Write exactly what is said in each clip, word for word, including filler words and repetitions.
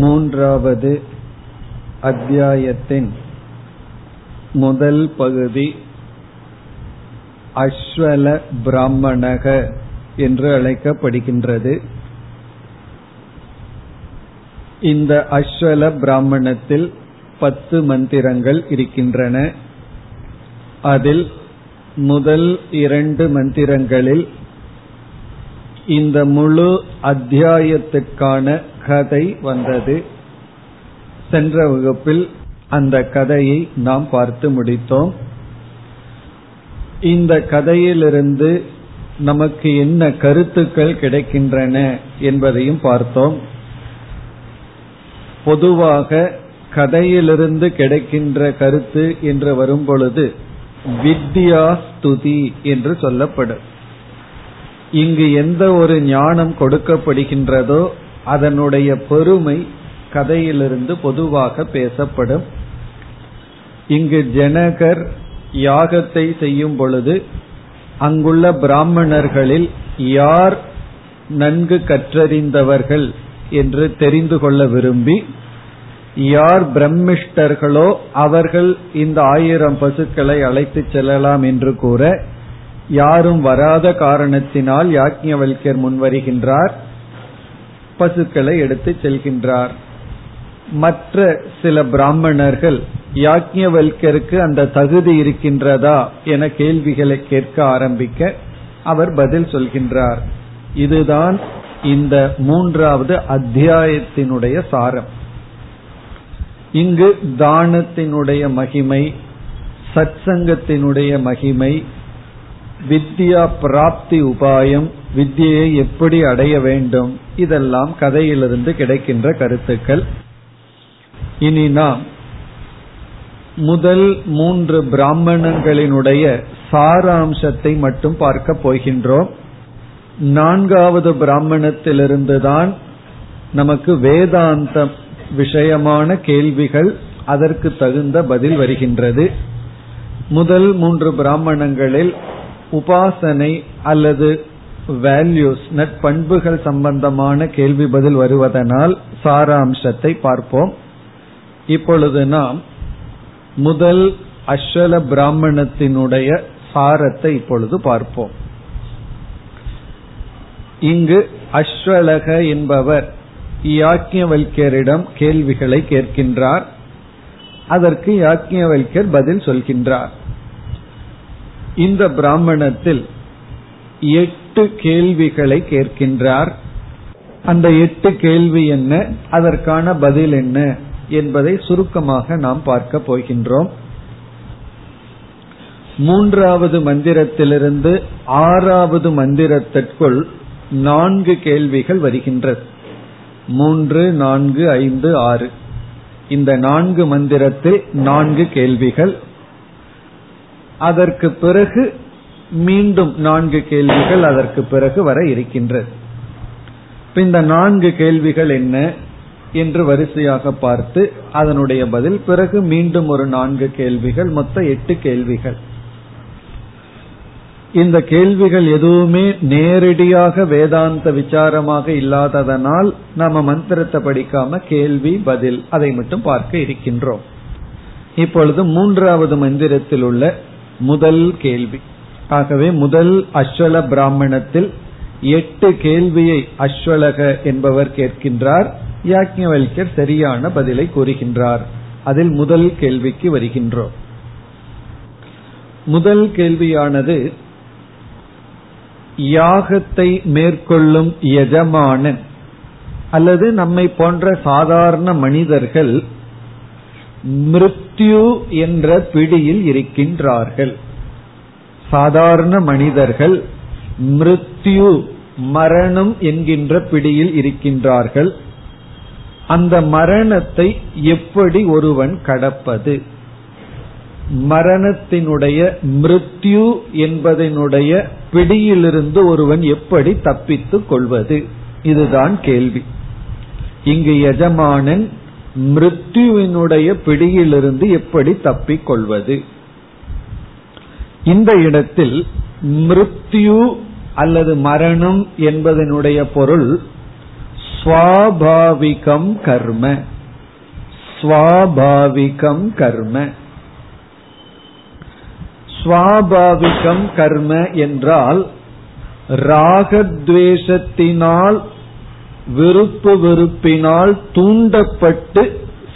மூன்றாவது அத்தியாயத்தின் முதல் பகுதி அஸ்வல பிராமணக என்று அழைக்கப்படுகின்றது. இந்த அஸ்வல பிராமணத்தில் பத்து மந்திரங்கள் இருக்கின்றன. அதில் முதல் இரண்டு மந்திரங்களில் இந்த முழு அத்தியாயத்துக்கான கதை வந்தது. சென்ற வகுப்பில் அந்த கதையை நாம் பார்த்து முடித்தோம். இந்த கதையிலிருந்து நமக்கு என்ன கருத்துக்கள் கிடைக்கின்றன என்பதையும் பார்த்தோம். பொதுவாக கதையிலிருந்து கிடைக்கின்ற கருத்து என்று வரும் பொழுது வித்யா ஸ்துதி என்று சொல்லப்படும். இங்கு எந்த ஒரு ஞானம் கொடுக்கப்படுகின்றதோ அதனுடைய பெருமை கதையிலிருந்து பொதுவாக பேசப்படும். இங்கு ஜனகர் யாகத்தை செய்யும் பொழுது அங்குள்ள பிராமணர்களில் யார் நன்கு கற்றறிந்தவர்கள் என்று தெரிந்து கொள்ள விரும்பி, யார் பிரம்மிஷ்டர்களோ அவர்கள் இந்த ஆயிரம் பசுக்களை அழைத்து செல்லலாம் என்று கூற, யாரும் வராத காரணத்தினால் யாஜ்ஞவல்க்யர் முன்வருகின்றார், பசுக்களை எடுத்து செல்கின்றார். மற்ற சில பிராமணர்கள் யாஜ்ஞவல்க்யருக்கு அந்த தகுதி இருக்கின்றதா என கேள்விகளை கேட்க ஆரம்பிக்க அவர் பதில் சொல்கின்றார். இதுதான் இந்த மூன்றாவது அத்தியாயத்தினுடைய சாரம். இங்கு தானத்தினுடைய மகிமை, சத்சங்கத்தினுடைய மகிமை, வித்யா பிராப்தி உபாயம், வித்யை எப்படி அடைய வேண்டும், இதெல்லாம் கதையிலிருந்து கிடைக்கின்ற கருத்துக்கள். இனி நாம் முதல் மூன்று பிராமணங்களினுடைய சாராம்சத்தை மட்டும் பார்க்க போகின்றோம். நான்காவது பிராமணத்திலிருந்துதான் நமக்கு வேதாந்த விஷயமான கேள்விகள், அதற்கு தகுந்த பதில் வருகின்றது. முதல் மூன்று பிராமணங்களில் உபாசனை அல்லது வேல்யூஸ், நற்பண்புகள் சம்பந்தமான கேள்வி பதில் வருவதனால் சாராம்சத்தை பார்ப்போம். இப்பொழுது நாம் முதல் அஸ்வல பிராமணத்தினுடைய சாரத்தை இப்பொழுது பார்ப்போம். இங்கு அஸ்வலக என்பவர் யாஜ்ஞவல்க்யரிடம் கேள்விகளை கேட்கின்றார். அதற்கு யாஜ்ஞவல்க்யர் பதில் சொல்கின்றார். இந்த பிராமணத்தில் எட்டு கேள்விகளை கேட்கின்றார். அந்த எட்டு கேள்வி என்ன, அதற்கான பதில் என்ன என்பதை சுருக்கமாக நாம் பார்க்க போகின்றோம். மூன்றாவது மந்திரத்திலிருந்து ஆறாவது மந்திரத்திற்குள் நான்கு கேள்விகள் வருகின்றது. மூன்று, நான்கு, ஐந்து, ஆறு, இந்த நான்கு மந்திரத்தில் நான்கு கேள்விகள். அதற்கு பிறகு மீண்டும் நான்கு கேள்விகள் அதற்கு பிறகு வர இருக்கின்றது. இந்த நான்கு கேள்விகள் என்ன என்று வரிசையாக பார்த்து அதனுடைய பதில், பிறகு மீண்டும் ஒரு நான்கு கேள்விகள், மொத்த எட்டு கேள்விகள். இந்த கேள்விகள் எதுவுமே நேரடியாக வேதாந்த விசாரமாக இல்லாததனால் நாம மந்திரத்தை படிக்காம கேள்வி பதில் அதை மட்டும் பார்க்க இருக்கின்றோம். இப்பொழுது மூன்றாவது மந்திரத்தில் உள்ள முதல் கேள்வி. ஆகவே முதல் அஸ்வல பிராமணத்தில் எட்டு கேள்வியை அஸ்வலக என்பவர் கேட்கின்றார். யாஜ்ஞவல்க்யர் சரியான பதிலை கூறுகின்றார். அதில் முதல் கேள்விக்கு வருகின்றோம். முதல் கேள்வியானது, யாகத்தை மேற்கொள்ளும் எஜமானன் அல்லது நம்மை போன்ற சாதாரண மனிதர்கள் மிருத்யு என்ற பிடியில் இருக்கின்றார்கள். சாதாரண மனிதர்கள் மிருத்யு, மரணம் என்கின்ற பிடியில் இருக்கின்றார்கள். அந்த மரணத்தை எப்படி ஒருவன் கடப்பது, மரணத்தினுடைய மிருத்யு என்பதனுடைய பிடியிலிருந்து ஒருவன் எப்படி தப்பித்துக் கொள்வது, இதுதான் கேள்வி. இங்கு எஜமானன் மிருத்யுவினுடைய பிடியிலிருந்து எப்படி தப்பிக் கொள்வது. இந்த இடத்தில் மிருத்யு அல்லது மரணம் என்பதனுடைய பொருள் ஸ்வாபாவிகம் கர்ம. ஸ்வாபாவிகம் கர்ம. ஸ்வாபாவிகம் கர்ம என்றால் ராகத்வேஷத்தினால், விருப்பு வெறுப்பினால் தூண்டப்பட்டு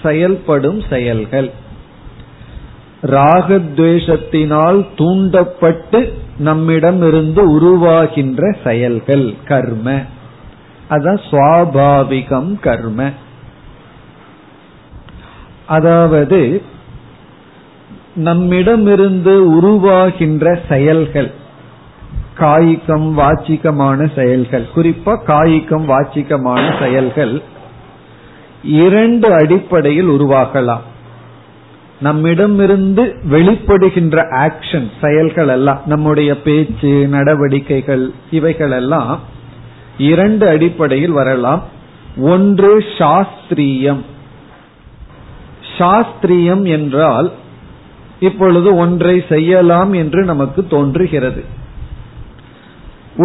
செயல்படும் செயல்கள். ராகத்வேஷத்தினால் தூண்டப்பட்டு நம்மிடமிருந்து உருவாகின்ற செயல்கள் கர்ம. அதான் ஸ்வாபாவிகம் கர்ம. அதாவது நம்மிடமிருந்து உருவாகின்ற செயல்கள், காய்கம் வாச்சிகமான செயல்கள், குறிப்பா காய்கம் வாச்சிகமான செயல்கள் இரண்டு அடிப்படையில் உருவாகலாம். நம்மிடமிருந்து வெளிப்படுகின்ற ஆக்ஷன் செயல்கள் எல்லாம், நம்முடைய பேச்சு நடவடிக்கைகள் இவைகள் எல்லாம் இரண்டு அடிப்படையில் வரலாம். ஒன்று சாஸ்திரியம். சாஸ்திரியம் என்றால் இப்பொழுது ஒன்றை செய்யலாம் என்று நமக்கு தோன்றுகிறது.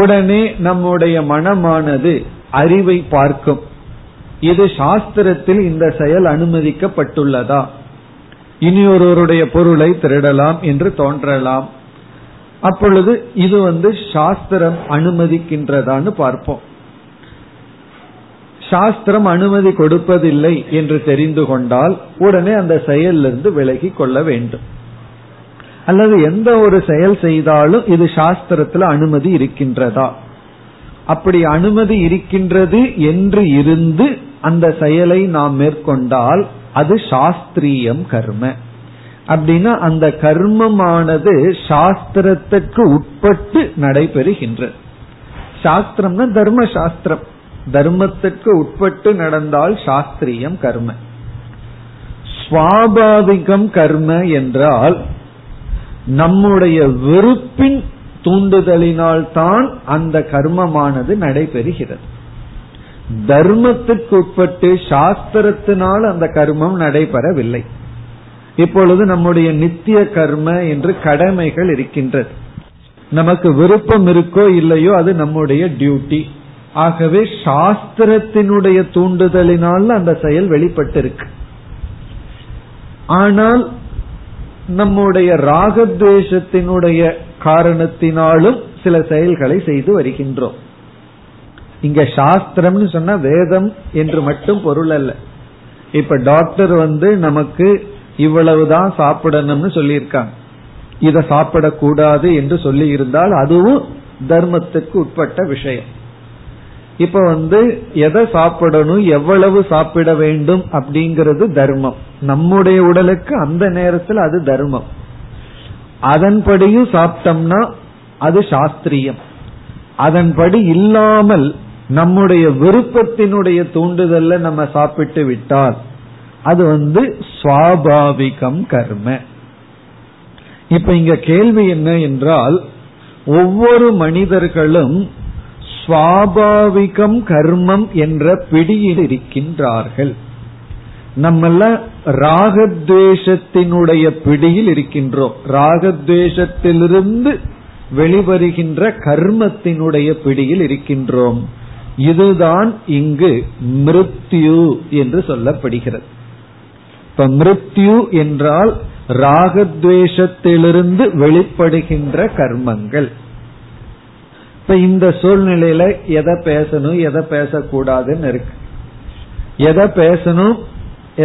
உடனே நம்முடைய மனமானது அறிவை பார்க்கும், இது சாஸ்திரத்தில் இந்த செயல் அனுமதிக்கப்பட்டுள்ளதா, இனியொருவருடைய பொருளை திருடலாம் என்று தோன்றலாம். அப்பொழுது இது வந்து சாஸ்திரம் அனுமதிக்கின்றதான்னு பார்ப்போம். சாஸ்திரம் அனுமதி கொடுப்பதில்லை என்று தெரிந்து கொண்டால் உடனே அந்த செயலிலிருந்து விலகி கொள்ள வேண்டும். அல்லது எந்த ஒரு செயல் செய்தாலும் இது சாஸ்திரத்துல அனுமதி இருக்கின்றதா, அப்படி அனுமதி இருக்கின்றது என்று இருந்து அந்த செயலை நாம் மேற்கொண்டால் அது சாஸ்திரியம் கர்ம. அப்படின்னா அந்த கர்மமானது சாஸ்திரத்துக்கு உட்பட்டு நடைபெறுகின்றது. சாஸ்திரம்னா தர்ம சாஸ்திரம், தர்மத்துக்கு உட்பட்டு நடந்தால் சாஸ்திரியம் கர்ம. ஸ்வாபாவிகம் கர்ம என்றால் நம்முடைய வெறுப்பின் தூண்டுதலினால் தான் அந்த கர்மமானது நடைபெறுகிறது. தர்மத்துக்கு உட்பட்டு சாஸ்திரத்தினால் அந்த கர்மம் நடைபெறவில்லை. இப்பொழுது நம்முடைய நித்திய கர்ம என்று கடமைகள் இருக்கின்றது. நமக்கு விருப்பம் இருக்கோ இல்லையோ அது நம்முடைய டியூட்டி. ஆகவே சாஸ்திரத்தினுடைய தூண்டுதலினால் அந்த செயல் வெளிப்பட்டிருக்கு. ஆனால் நம்முடைய ராகத்வேஷத்தினுடைய காரணத்தினாலும் சில செயல்களை செய்து வருகின்றோம். இங்க சாஸ்திரம்னு சொன்னா வேதம் என்று மட்டும் பொருள் அல்ல. இப்ப டாக்டர் வந்து நமக்கு இவ்வளவுதான் சாப்பிடணும்னு சொல்லியிருக்காங்க, இதை சாப்பிடக்கூடாது என்று சொல்லி இருந்தால் அதுவும் தர்மத்துக்கு உட்பட்ட விஷயம். இப்ப வந்து எதை சாப்பிடணும், எவ்வளவு சாப்பிட வேண்டும் அப்படிங்கிறது தர்மம். நம்முடைய உடலுக்கு அந்த நேரத்தில் அது தர்மம். அதன்படியும் சாப்பிட்டோம்னா அது சாஸ்திரியம். அதன்படி இல்லாமல் நம்முடைய விருப்பத்தினுடைய தூண்டுதல்ல நம்ம சாப்பிட்டு விட்டால் அது வந்து ஸ்வாபாவிகம் கர்ம. இப்ப இங்க கேள்வி என்ன என்றால், ஒவ்வொரு மனிதர்களும் ஸ்வாபாவிகம் கர்மம் என்ற பிடியில் இருக்கின்றார்கள். நம்மள ராகத்வேஷத்தினுடைய பிடியில் இருக்கின்றோம். ராகத்வேஷத்திலிருந்து வெளிவருகின்ற கர்மத்தினுடைய பிடியில் இருக்கின்றோம். இதுதான் இங்கு மிருத்யு என்று சொல்லப்படுகிறது. இப்ப மிருத்யு என்றால் ராகத்வேஷத்திலிருந்து வெளிப்படுகின்ற கர்மங்கள். இப்ப இந்த சூழ்நிலையில எதை பேசணும் எதை பேசக்கூடாதுன்னு இருக்கு. எதை பேசணும்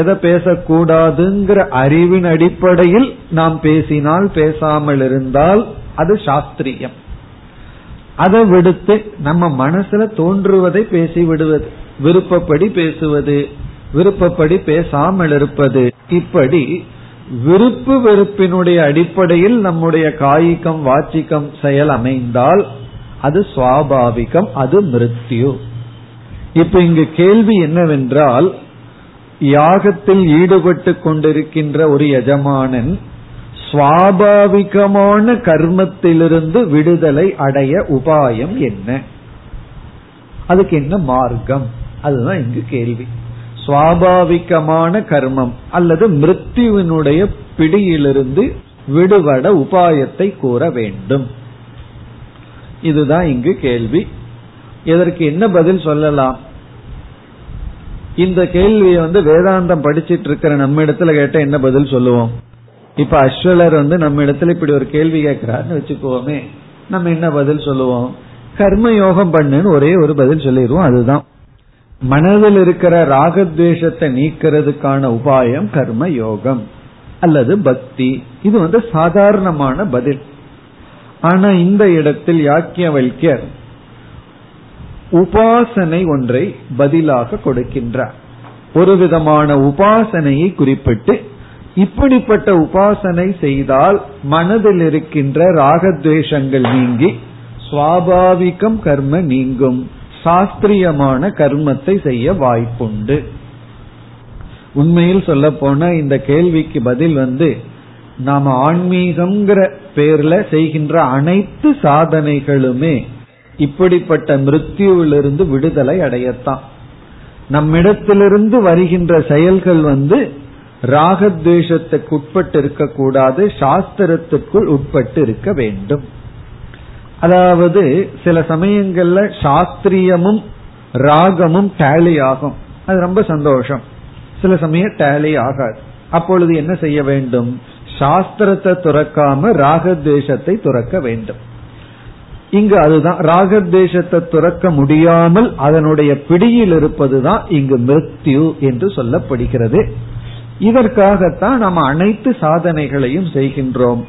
எதை பேசக்கூடாதுங்கிற அறிவின் அடிப்படையில் நாம் பேசினால் பேசாமல் இருந்தால் அது சாஸ்திரியம். அதை விடுத்து நம்ம மனசுல தோன்றுவதை பேசி விடுவது, விருப்பப்படி பேசுவது, விருப்பப்படி பேசாமல் இருப்பது, இப்படி விருப்பு வெறுப்பினுடைய அடிப்படையில் நம்முடைய காய்கம் வாச்சிகம் செயல் அமைந்தால் அது சுவாபாவிகம், அது மிருத்யு. இப்ப இங்கு கேள்வி என்னவென்றால், யாகத்தில் ஈடுபட்டு கொண்டிருக்கின்ற ஒரு எஜமானன் சுவாபாவிகமான கர்மத்திலிருந்து விடுதலை அடைய உபாயம் என்ன, அதுக்கு என்ன மார்க்கம், அதுதான் இங்கு கேள்வி. சுவாபாவிகமான கர்மம் அல்லது மிருத்யுவினுடைய பிடியிலிருந்து விடுபட உபாயத்தை கூற வேண்டும். இதுதான் இங்கு கேள்வி. இதற்கு என்ன பதில் சொல்லலாம்? இந்த கேள்வியை வந்து வேதாந்தம் படிச்சிட்டு இருக்கிற நம்ம இடத்துல கேட்ட என்ன பதில் சொல்லுவோம்? இப்ப அஸ்வலர் வந்து நம்ம இடத்துல இப்படி ஒரு கேள்வி கேட்கிறாருன்னு வச்சுக்கோமே, நம்ம என்ன பதில் சொல்லுவோம்? கர்மயோகம் பண்ணுன்னு ஒரே ஒரு பதில் சொல்லிடுவோம். அதுதான் மனதில் இருக்கிற ராகத்வேஷத்தை நீக்கிறதுக்கான உபாயம் கர்ம யோகம் அல்லது பக்தி. இது வந்து சாதாரணமான பதில். ஆனா இந்த இடத்தில் யாஜ்ஞவல்க்யர் உபாசனை ஒன்றை பதிலாக கொடுக்கின்றார். ஒரு விதமான உபாசனையை குறிப்பிட்டு இப்படிப்பட்ட உபாசனை செய்தால் மனதில் இருக்கின்ற ராகத்வேஷங்கள் நீங்கி சுவாபாவிகம் கர்ம நீங்கும், சாஸ்திரியமான கர்மத்தை செய்ய வாய்ப்புண்டு. உண்மையில் சொல்ல போனா இந்த கேள்விக்கு பதில் வந்து நாம ஆன்மீகம்ங்கிற பேர்ல செய்கின்ற அனைத்து சாதனைகளுமே இப்படிப்பட்ட மிருத்யுவிலிருந்து விடுதலை அடையத்தான். நம்மிடத்திலிருந்து வருகின்ற செயல்கள் வந்து ராகத்வேஷத்துக்கு உட்பட்டு இருக்க கூடாது, சாஸ்திரத்துக்குள் உட்பட்டு இருக்க வேண்டும். அதாவது சில சமயங்கள்ல சாஸ்திரியமும் ராகமும் டேலி ஆகும், அது ரொம்ப சந்தோஷம். சில சமயம் டேலி ஆகாது. அப்பொழுது என்ன செய்ய வேண்டும்? சாஸ்திரத்தை துறக்காம ராகத்வேஷத்தை துறக்க வேண்டும். இங்கு அதுதான், ராகத்வேஷத்தை துறக்க முடியாமல் அதனுடைய பிடியில் இருப்பதுதான் இங்கு மிருத்யு என்று சொல்லப்படுகிறது. இதற்காகத்தான் நாம் அனைத்து சாதனைகளையும் செய்கின்றோம்.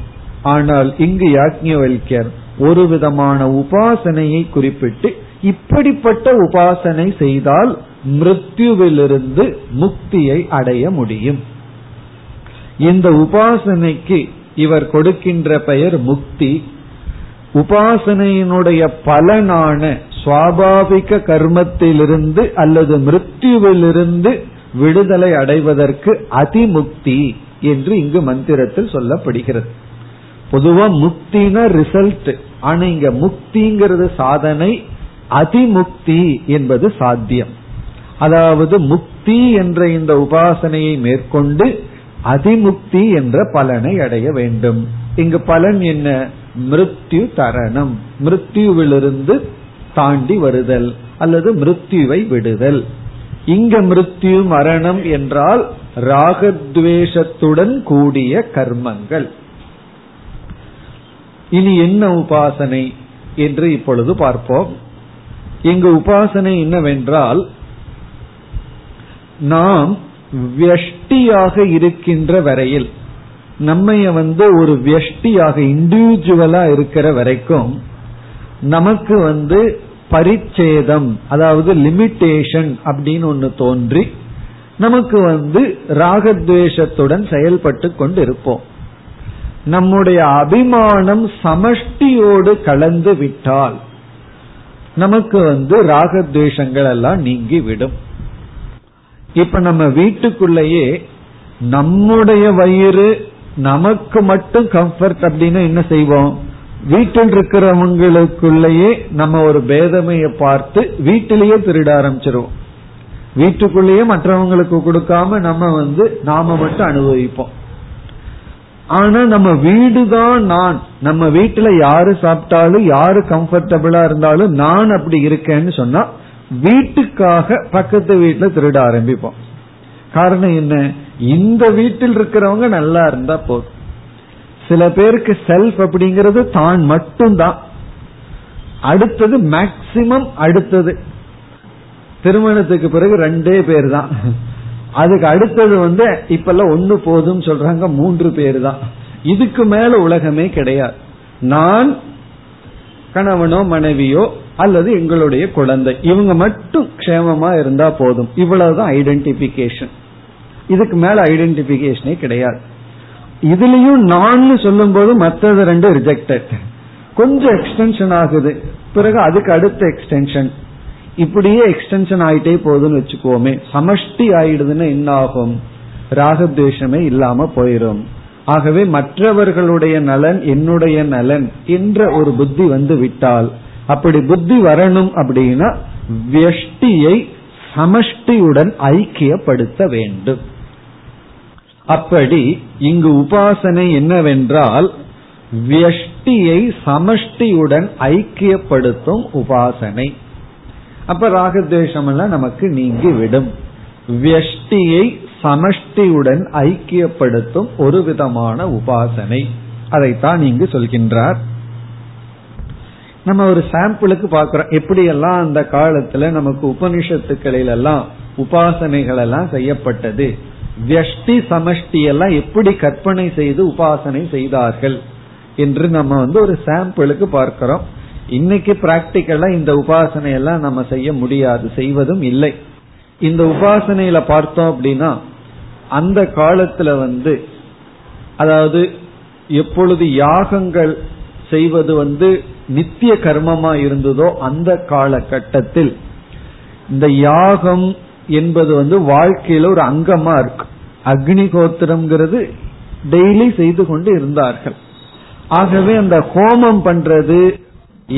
ஆனால் இங்கு யாஜ்ஞவல்க்யர் ஒரு விதமான உபாசனையை குறிப்பிட்டு இப்படிப்பட்ட உபாசனை செய்தால் மிருத்யுவிலிருந்து முக்தியை அடைய முடியும். இந்த உபாசனைக்கு இவர் கொடுக்கின்ற பெயர் முக்தி. உபாசனையினுடைய பலனான சுவாபாவிக கர்மத்திலிருந்து அல்லது மிருத்யுவிலிருந்து விடுதலை அடைவதற்கு அதிமுக்தி என்று இங்கு மந்திரத்தில் சொல்லப்படுகிறது. பொதுவா முக்தினா ரிசல்ட், ஆனா இங்க முக்திங்கிறது சாதனை, அதிமுக்தி என்பது சாத்தியம். அதாவது முக்தி என்ற இந்த உபாசனையை மேற்கொண்டு அதிமுக்தி என்ற பலனை அடைய வேண்டும். இங்கு பலன் என்ன? மிருத்யு தரணம், மிருத்யுவிலிருந்து தாண்டி வருதல் அல்லது மிருத்யுவை விடுதல். இங்க மிருத்யு மரணம் என்றால் ராகத்வேஷத்துடன் கூடிய கர்மங்கள். இனி என்ன உபாசனை என்று இப்பொழுது பார்ப்போம். இங்கு உபாசனை என்னவென்றால், நாம் வியஷ்டியாக இருக்கின்ற வரையில், நம்மைய வந்து ஒரு வியஷ்டியாக இண்டிவிஜுவலா இருக்கிற வரைக்கும் நமக்கு வந்து பரிச்சேதம், அதாவது லிமிட்டேஷன் அப்படின்னு ஒன்னு தோன்றி நமக்கு வந்து ராகத்வேஷத்துடன் செயல்பட்டு கொண்டு இருப்போம். நம்முடைய அபிமானம் சமஷ்டியோடு கலந்து விட்டால் நமக்கு வந்து ராகத்வேஷங்கள் எல்லாம் நீங்கிவிடும். இப்ப நம்ம வீட்டுக்குள்ளேயே நம்முடைய வயிறு நமக்கு மட்டும் கம்ஃபர்ட் அப்படின்னா என்ன செய்வோம்? வீட்டில் இருக்கிறவங்களுக்குள்ளேயே நம்ம ஒரு பேதமையை பார்த்து வீட்டிலேயே திருட ஆரம்பிச்சிருவோம். வீட்டுக்குள்ளேயே மற்றவங்களுக்கு கொடுக்காம நம்ம வந்து நாம மட்டும் அனுபவிப்போம். ஆனா நம்ம வீடுதான் நான், நம்ம வீட்டுல யாரு சாப்பிட்டாலும் யாரு கம்ஃபர்டபுளா இருந்தாலும் நான் அப்படி இருக்கேன்னு சொன்னா வீட்டுக்காக பக்கத்து வீட்டுல திருட ஆரம்பிப்போம். காரணம் என்ன? இந்த வீட்டில் இருக்கிறவங்க நல்லா இருந்தா போதும். சில பேருக்கு செல்ஃப் அப்படிங்கறது தான் மட்டும்தான், அடுத்தது மேக்சிமம், அடுத்தது திருமணத்துக்கு பிறகு ரெண்டே பேர் தான், அதுக்கு அடுத்தது வந்து இப்ப எல்லாம் ஒன்னு போதும் சொல்றாங்க, மூன்று பேர் தான், இதுக்கு மேல உலகமே கிடையாது. நான், கணவனோ மனைவியோ அல்லது எங்களுடைய குழந்தை, இவங்க மட்டும் க்ஷேமமா இருந்தா போதும், இவ்வளவுதான் ஐடென்டிபிகேஷன். இதுக்கு மேல ஐடென்டிபிகேஷனே கிடையாது. இதுலயும் நான் சொல்லும் போது மற்றது ரெண்டு ரிஜெக்டட், கொஞ்சம் எக்ஸ்டென்ஷன் ஆகுது, பிறகு அதுக்கு அடுத்த எக்ஸ்டென்ஷன், இப்படியே எக்ஸ்டென்ஷன் ஆயிட்டே போகுதுன்னு வச்சுக்கோமே. சமஷ்டி ஆயிடுதுன்னா என்ன ஆகும்? ராகத்வேஷமே இல்லாம போயிடும். ஆகவே மற்றவர்களுடைய நலன் என்னுடைய நலன் என்ற ஒரு புத்தி வந்து விட்டால், அப்படி புத்தி வரணும் அப்படின்னா வியஷ்டியை சமஷ்டியுடன் ஐக்கியப்படுத்த வேண்டும். அப்படி இங்கு உபாசனை என்னவென்றால் வியஷ்டியை சமஷ்டியுடன் ஐக்கியப்படுத்தும் உபாசனை. அப்ப ராகத்வேஷம் எல்லாம் நமக்கு நீங்கி விடும். வியஷ்டியை சமஷ்டியுடன் ஐக்கியப்படுத்தும் ஒரு விதமான உபாசனை. அதைத்தான் இங்கு சொல்கின்றார். நம்ம ஒரு சாம்பிளுக்கு பார்க்கிறோம், எப்படியெல்லாம் அந்த காலத்துல நமக்கு உபனிஷத்துக்களில் எல்லாம் உபாசனைகள் எல்லாம் செய்யப்பட்டது, வியஷ்டி சமஷ்டி எல்லாம் எப்படி கற்பனை செய்து உபாசனை செய்தார்கள் என்று நம்ம வந்து ஒரு சாம்பிளுக்கு பார்க்கிறோம். இன்னைக்கு பிராக்டிக்கலா இந்த உபாசனை எல்லாம் நம்ம செய்ய முடியாது, செய்வதும் இல்லை. இந்த உபாசனையில பார்த்தோம் அப்படின்னா அந்த காலத்துல வந்து அதாவது எப்பொழுது யாகங்கள் செய்வது வந்து நித்திய கர்மமா இருந்ததோ அந்த காலகட்டத்தில் இந்த யாகம் என்பது வந்து வாழ்க்கையில ஒரு அங்கமா இருக்கு. அக்னி கோத்திரம்ங்கிறது டெய்லி செய்து கொண்டு இருந்தார்கள். ஆகவே அந்த ஹோமம் பண்றது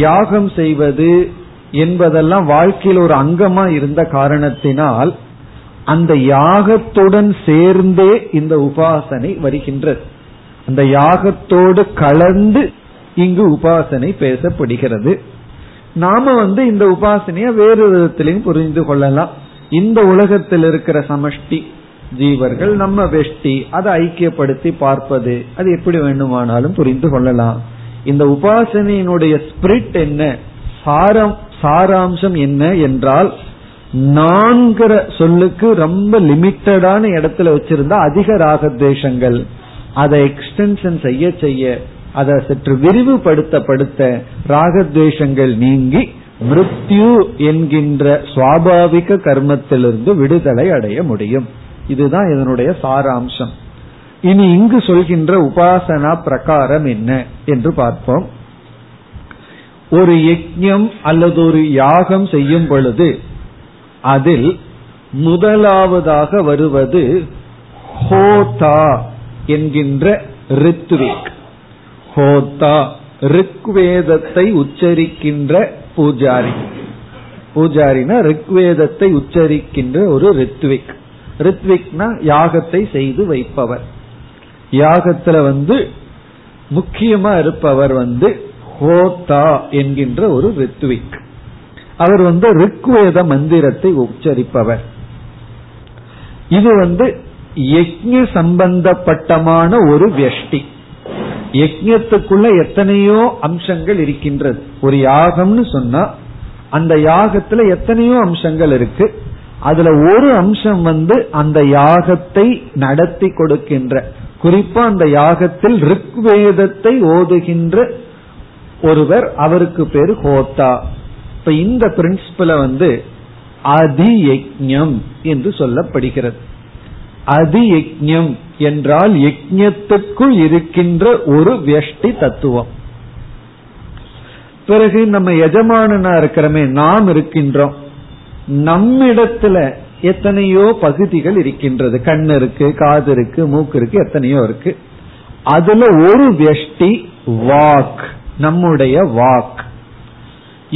யாகம் செய்வது என்பதெல்லாம் வாழ்க்கையில் ஒரு அங்கமா இருந்த காரணத்தினால் அந்த யாகத்துடன் சேர்ந்தே இந்த உபாசனை வருகின்றது. அந்த யாகத்தோடு கலந்து இங்கு உபாசனை பேசப்படுகிறது. நாம வந்து இந்த உபாசனைய வேறு விதத்திலையும் புரிந்து கொள்ளலாம். இந்த உலகத்தில் இருக்கிற சமஷ்டி ஜீவர்கள் நம்ம வெஷ்டி அதை ஐக்கியப்படுத்தி பார்ப்பது, அது எப்படி வேண்டுமானாலும் புரிந்து கொள்ளலாம். இந்த உபாசனையினுடைய ஸ்பிரிட் என்ன, சாரம் சாராம்சம் என்ன என்றால், நான்கிற சொல்லுக்கு ரொம்ப லிமிட்டடான இடத்துல வச்சிருந்தா அதிக ராகத்வேஷங்கள், அதை எக்ஸ்டென்ஷன் செய்ய செய்ய அதை சற்று விரிவுபடுத்தப்படுத்த ராகத்வேஷங்கள் நீங்கி மிருத்யு என்கின்ற சுவாபாவிக கர்மத்திலிருந்து விடுதலை அடைய முடியும். இதுதான் இதனுடைய சாராம்சம். இனி இங்கு சொல்கின்ற உபாசனா பிரகாரம் என்ன என்று பார்ப்போம். ஒரு யஜ்ஞம் அல்லது ஒரு யாகம் செய்யும் பொழுது அதில் முதலாவதாக வருவது ஹோதா என்கின்ற ரித்விக். ஹோதா ரிக்வேதத்தை உச்சரிக்கின்ற பூஜாரி, பூஜாரினா ரிக்வேதத்தை உச்சரிக்கின்ற ஒரு ரித்விக். ரித்விக்னா யாகத்தை செய்து வைப்பவர், யாகத்துல வந்து முக்கியமா இருப்பவர் வந்து ஹோதா என்கின்ற ஒரு ரித்விக். அவர் வந்து ரிக்வேத மந்திரத்தை உச்சரிப்பவர். இது வந்து யஜ்ஞ சம்பந்தப்பட்டமான ஒரு வியஷ்டி. யஜ்ஞத்துக்குள்ள எத்தனையோ அம்சங்கள் இருக்கின்றது. ஒரு யாகம்னு சொன்னா அந்த யாகத்துல எத்தனையோ அம்சங்கள் இருக்கு. அதுல ஒரு அம்சம் வந்து அந்த யாகத்தை நடத்தி கொடுக்கின்ற, குறிப்பா அந்த யாகத்தில் ரிக்வேதத்தை ஓதுகின்ற ஒருவர், அவருக்கு பேரு ஹோதா. இப்ப இந்த பிரின்சிபல வந்து அதியஜ்ஞம் என்று சொல்லப்படுகிறது. அதியஜ்ஞம் என்றால் யஜ்ஞத்துக்குள் இருக்கின்ற ஒரு வியஷ்டி தத்துவம். பிறகு நம்ம எஜமானனா இருக்கிறமே, நாம் இருக்கின்றோம், நம்மிடத்துல எத்தனையோ பகுதிகள் இருக்கின்றது. கண்ணு இருக்கு, காது இருக்கு, மூக்கு இருக்கு, எத்தனையோ இருக்கு. அதுல ஒரு வியஷ்டி வாக், நம்முடைய வாக்.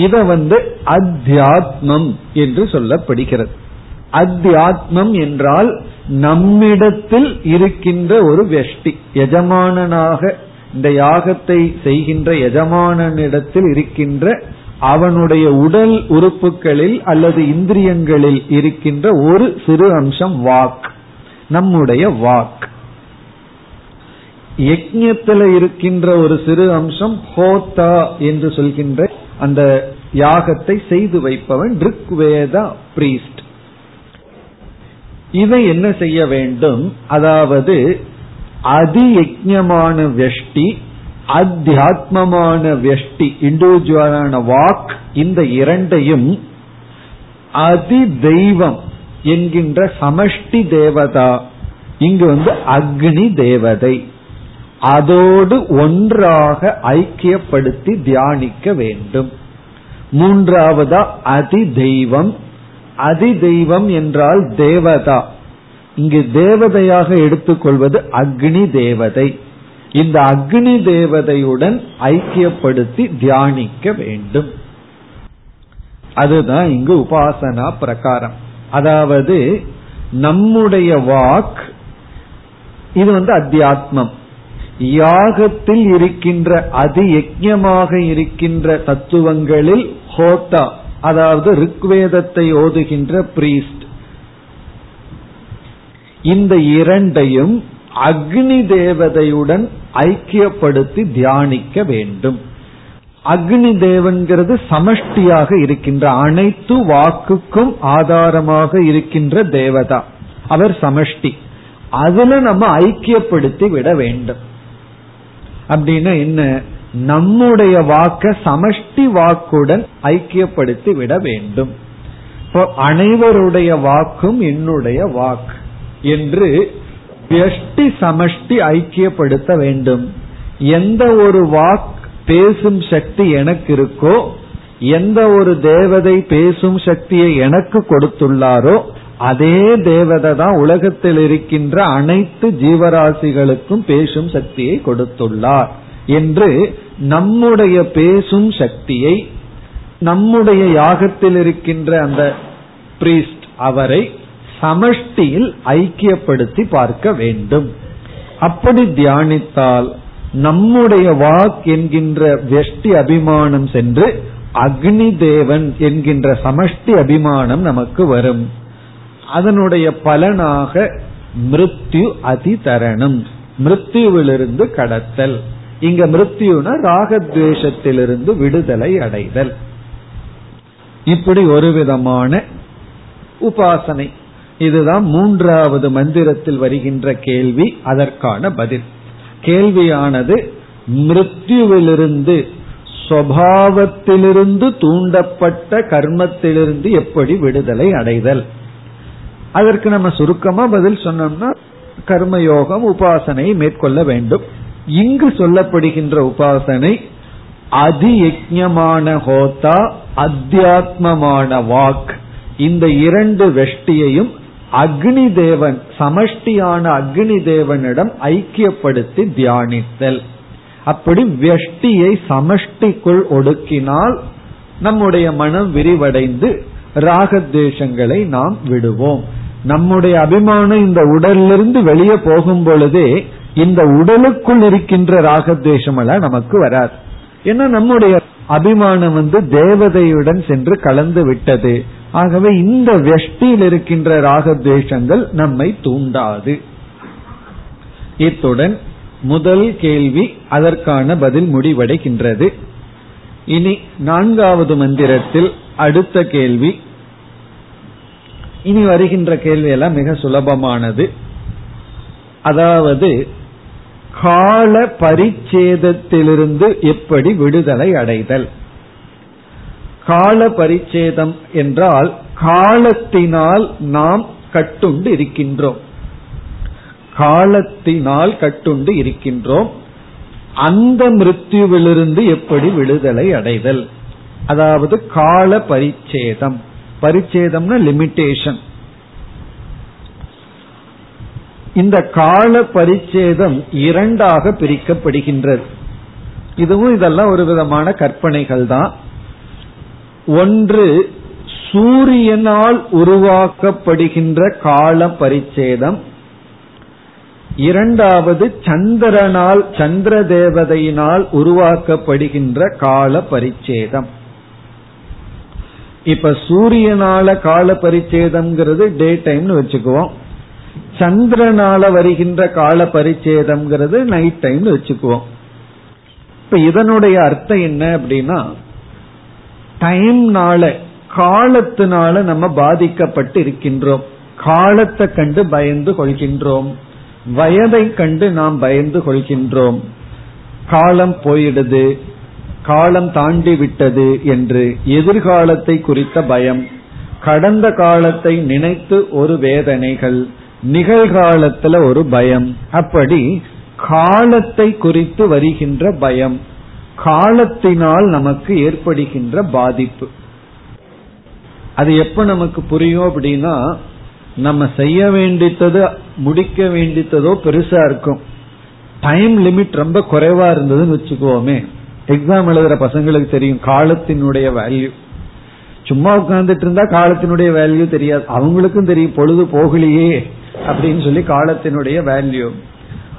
இத வந்து அத்தியாத்மம் என்று சொல்லப்படுகிறது. அத்தியாத்மம் என்றால் நம்மிடத்தில் இருக்கின்ற ஒரு வியஷ்டி. எஜமானனாக இந்த யாகத்தை செய்கின்ற எஜமானனிடத்தில் இருக்கின்ற அவனுடைய உடல் உறுப்புகளில் அல்லது இந்திரியங்களில் இருக்கின்ற ஒரு சிறு அம்சம் வாக், நம்முடைய வாக். யஜ்ஞத்தில் இருக்கின்ற ஒரு சிறு அம்சம் ஹோதா என்று சொல்கின்ற அந்த யாகத்தை செய்து வைப்பவன் ரிக்வேத பிரீஸ்ட். இதை என்ன செய்ய வேண்டும், அதாவது அதியஜமான வெஷ்டி, அத்தியாத்மமான வெஷ்டி, இண்டிவிஜுவலான வாக், இந்த இரண்டையும் அதி தெய்வம் என்கின்ற சமஷ்டி தேவதா, இங்கு வந்து அக்னி தேவதை, அதோடு ஒன்றாக ஐக்கியப்படுத்தி தியானிக்க வேண்டும். மூன்றாவதா அதி தெய்வம். அதி தெய்வம் என்றால் தேவதா. இங்கு தேவதையாக எடுத்துக்கொள்வது அக்னி தேவதை. இந்த அக்னி தேவதையுடன் ஐக்கியப்படுத்தி தியானிக்க வேண்டும். அதுதான் இங்கு உபாசனா பிரகாரம். அதாவது நம்முடைய வாக் இது வந்து அத்தியாத்மம். யாகத்தில் இருக்கின்ற அதி யஜ்ஞமாக இருக்கின்ற தத்துவங்களில் ஹோதா, அதாவது ரிக்வேதத்தை ஓதுகின்ற பிரீஸ்ட், இந்த இரண்டையும் அக்னி தேவதையுடன் ஐக்கியப்படுத்தி தியானிக்க வேண்டும். அக்னி தேவன்கிறது சமஷ்டியாக இருக்கின்ற அனைத்து வாக்குக்கும் ஆதாரமாக இருக்கின்ற தேவதா, அவர் சமஷ்டி. அதுல நம்ம ஐக்கியப்படுத்தி விட வேண்டும். அப்படின்னா என்ன, நம்முடைய வாக்க சமஷ்டி வாக்குடன் ஐக்கியப்படுத்தி விட வேண்டும். இப்போ அனைவருடைய வாக்கும் என்னுடைய வாக்கு என்று வியஷ்டி சமஷ்டி ஐக்கியப்படுத்த வேண்டும். எந்த ஒரு வாக்கு பேசும் சக்தி எனக்கு இருக்கோ, எந்த ஒரு தேவதை பேசும் சக்தியை எனக்கு கொடுத்துள்ளாரோ, அதே தேவதை தான் உலகத்தில் இருக்கின்ற அனைத்து ஜீவராசிகளுக்கும் பேசும் சக்தியை கொடுத்துள்ளார் என்று நம்முடைய பேசும் சக்தியை, நம்முடைய யாகத்தில் இருக்கின்ற அந்த பிரீஸ்ட் அவரை சமஷ்டியில் ஐக்கியப்படுத்தி பார்க்க வேண்டும். அப்படி தியானித்தால் நம்முடைய வாக் என்கின்ற வெஷ்டி அபிமானம் சென்று அக்னி தேவன் என்கின்ற சமஷ்டி அபிமானம் நமக்கு வரும். அதனுடைய பலனாக மிருத்யு அதிதரணம், மிருத்யுவிலிருந்து கடத்தல். இங்க மிருத்யுனா ராகத்வேஷத்திலிருந்து விடுதலை அடைதல். இப்படி ஒரு விதமான உபாசனை. இதுதான் மூன்றாவது மந்திரத்தில் வருகின்ற கேள்வி, அதற்கான பதில். கேள்வியானது மிருத்யுவிலிருந்து, சுபாவத்திலிருந்து தூண்டப்பட்ட கர்மத்திலிருந்து எப்படி விடுதலை அடைதல். அதற்கு நம்ம சுருக்கமா பதில் சொன்னோம்னா கர்மயோகம் உபாசனையை மேற்கொள்ள வேண்டும். இங்கு சொல்லப்படுகின்ற உபாசனை அதி யஜ்ஞமான ஹோதா, அத்தியாத்மமான வாக், இந்த இரண்டு வெஷ்டியையும் அக்னி தேவன் சமஷ்டியான அக்னி தேவனிடம் ஐக்கியப்படுத்தி தியானித்தல். அப்படி வெஷ்டியை சமஷ்டிக்குள் ஒடுக்கினால் நம்முடைய மனம் விரிவடைந்து ராகத்வேஷங்களை நாம் விடுவோம். நம்முடைய அபிமானம் இந்த உடலிலிருந்து வெளியே போகும் பொழுதே இந்த உடலுக்குள் இருக்கின்ற ராகத்வேஷம் எல்லாம் நமக்கு வராது. ஏன்னா நம்முடைய அபிமானம் வந்து தேவதையுடன் சென்று கலந்து விட்டது. ஆகவே இந்த வெஷ்டியில் இருக்கின்ற ராகத்வேஷங்கள் நம்மை தூண்டாது. இத்துடன் முதல் கேள்வி அதற்கான பதில் முடிவடைகின்றது. இனி நான்காவது மந்திரத்தில் அடுத்த கேள்வி. இனி வருகின்ற கேள்வி எல்லாம் மிக சுலபமானது. அதாவது கால பரிச்சேதத்திலிருந்து எப்படி விடுதலை அடைதல். கால பரிச்சேதம் என்றால் காலத்தினால் நாம் கட்டுண்டு இருக்கின்றோம். காலத்தினால் கட்டுண்டு இருக்கின்றோம். அந்த மிருத்யுவிலிருந்து எப்படி விடுதலை அடைதல். அதாவது கால பரிச்சேதம். பரிச்சேதம்னா லிமிட்டேஷன். இந்த கால பரிச்சேதம் இரண்டாக பிரிக்கப்படுகின்றது. இதுவும் இதெல்லாம் ஒரு விதமான கற்பனைகள் தான். ஒன்று சூரியனால் உருவாக்கப்படுகின்ற கால பரிச்சேதம், இரண்டாவது சந்திரனால் சந்திர தேவதையினால் உருவாக்கப்படுகின்ற கால பரிச்சேதம். இப்ப சூரியனால கால பரிச்சேதம்ங்கிறது டே டைம்னு வச்சுக்குவோம், சந்திரனால வருகின்ற கால பரிச்சேதம்ங்கிறது நைட் டைம்னு வச்சுக்குவோம். இப்ப இதனுடைய அர்த்தம் என்ன அப்படின்னா, டைம்னால காலத்தினால நம்ம பாதிக்கப்பட்டு இருக்கின்றோம். காலத்தை கண்டு பயந்து கொள்கின்றோம், வயதை கண்டு நாம் பயந்து கொள்கின்றோம். காலம் போயிடுது, காலம் தாண்டி விட்டது என்று எதிர்காலத்தை குறித்த பயம், கடந்த காலத்தை நினைத்து ஒரு வேதனைகள், நிகழ்காலத்துல ஒரு பயம். அப்படி காலத்தை குறித்து வருகின்ற பயம், காலத்தினால் நமக்கு ஏற்படுகின்ற பாதிப்பு. அது எப்ப நமக்கு புரியும் அப்படின்னா, நம்ம செய்ய வேண்டித்தது முடிக்க வேண்டித்ததோ பெருசா இருக்கும், டைம் லிமிட் ரொம்ப குறைவா இருந்ததுன்னு வச்சுக்கோமே. எக்ஸாம் எழுதுற பசங்களுக்கு தெரியும் காலத்தினுடைய வேல்யூ. சும்மா உட்கார்ந்துட்டு இருந்தா காலத்தினுடைய வேல்யூ தெரியாது. அவங்களுக்கும் தெரியும் பொழுது போகலையே அப்படின்னு சொல்லி காலத்தினுடைய வேல்யூ.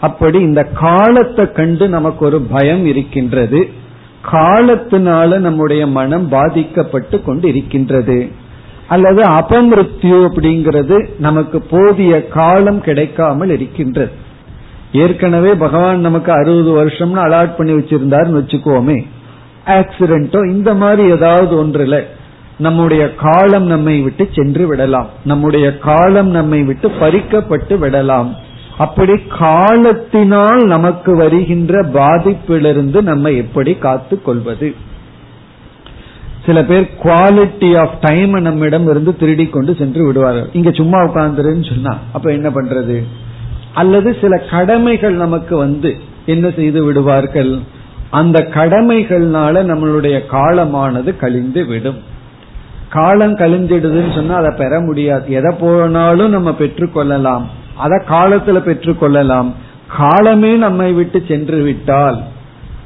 அப்படி இந்த காலத்தை கண்டு நமக்கு ஒரு பயம் இருக்கின்றது. காலத்தினால நம்முடைய மனம் பாதிக்கப்பட்டு கொண்டு இருக்கின்றது. அல்லது அபமிருத்யு அப்படிங்கிறது நமக்கு போதிய காலம் கிடைக்காமல் இருக்கின்றது. ஏற்கனவே பகவான் நமக்கு அறுபது வருஷம்னு அலாட் பண்ணி வச்சிருந்தாருன்னு வச்சுக்கோமே, ஆக்சிடென்டோ இந்த மாதிரி ஏதாவது ஒன்றுல நம்முடைய காலம் நம்மை விட்டு சென்று விடலாம், நம்முடைய காலம் நம்மை விட்டு பறிக்கப்பட்டு விடலாம். அப்படி காலத்தினால் நமக்கு வருகின்ற பாதிப்பிலிருந்து நம்ம எப்படி காத்து கொள்வது? சில பேர் குவாலிட்டி ஆஃப் டைம் நம்மிடம் இருந்து திருடி கொண்டு சென்று விடுவார்கள். இங்க சும்மா உட்கார்ந்துருன்னு சொன்னா அப்ப என்ன பண்றது? அல்லது சில கடமைகள் நமக்கு வந்து என்ன செய்து விடுவார்கள், அந்த கடமைகள்னால நம்மளுடைய காலமானது கழிந்து விடும். காலம் கழிஞ்சிடுதுன்னு சொன்னா அதை பெற முடியாது. எதை போனாலும் நம்ம பெற்றுக்கொள்ளலாம், அதை காலத்துல பெற்றுக்கொள்ளலாம். காலமே நம்மை விட்டு சென்று விட்டால்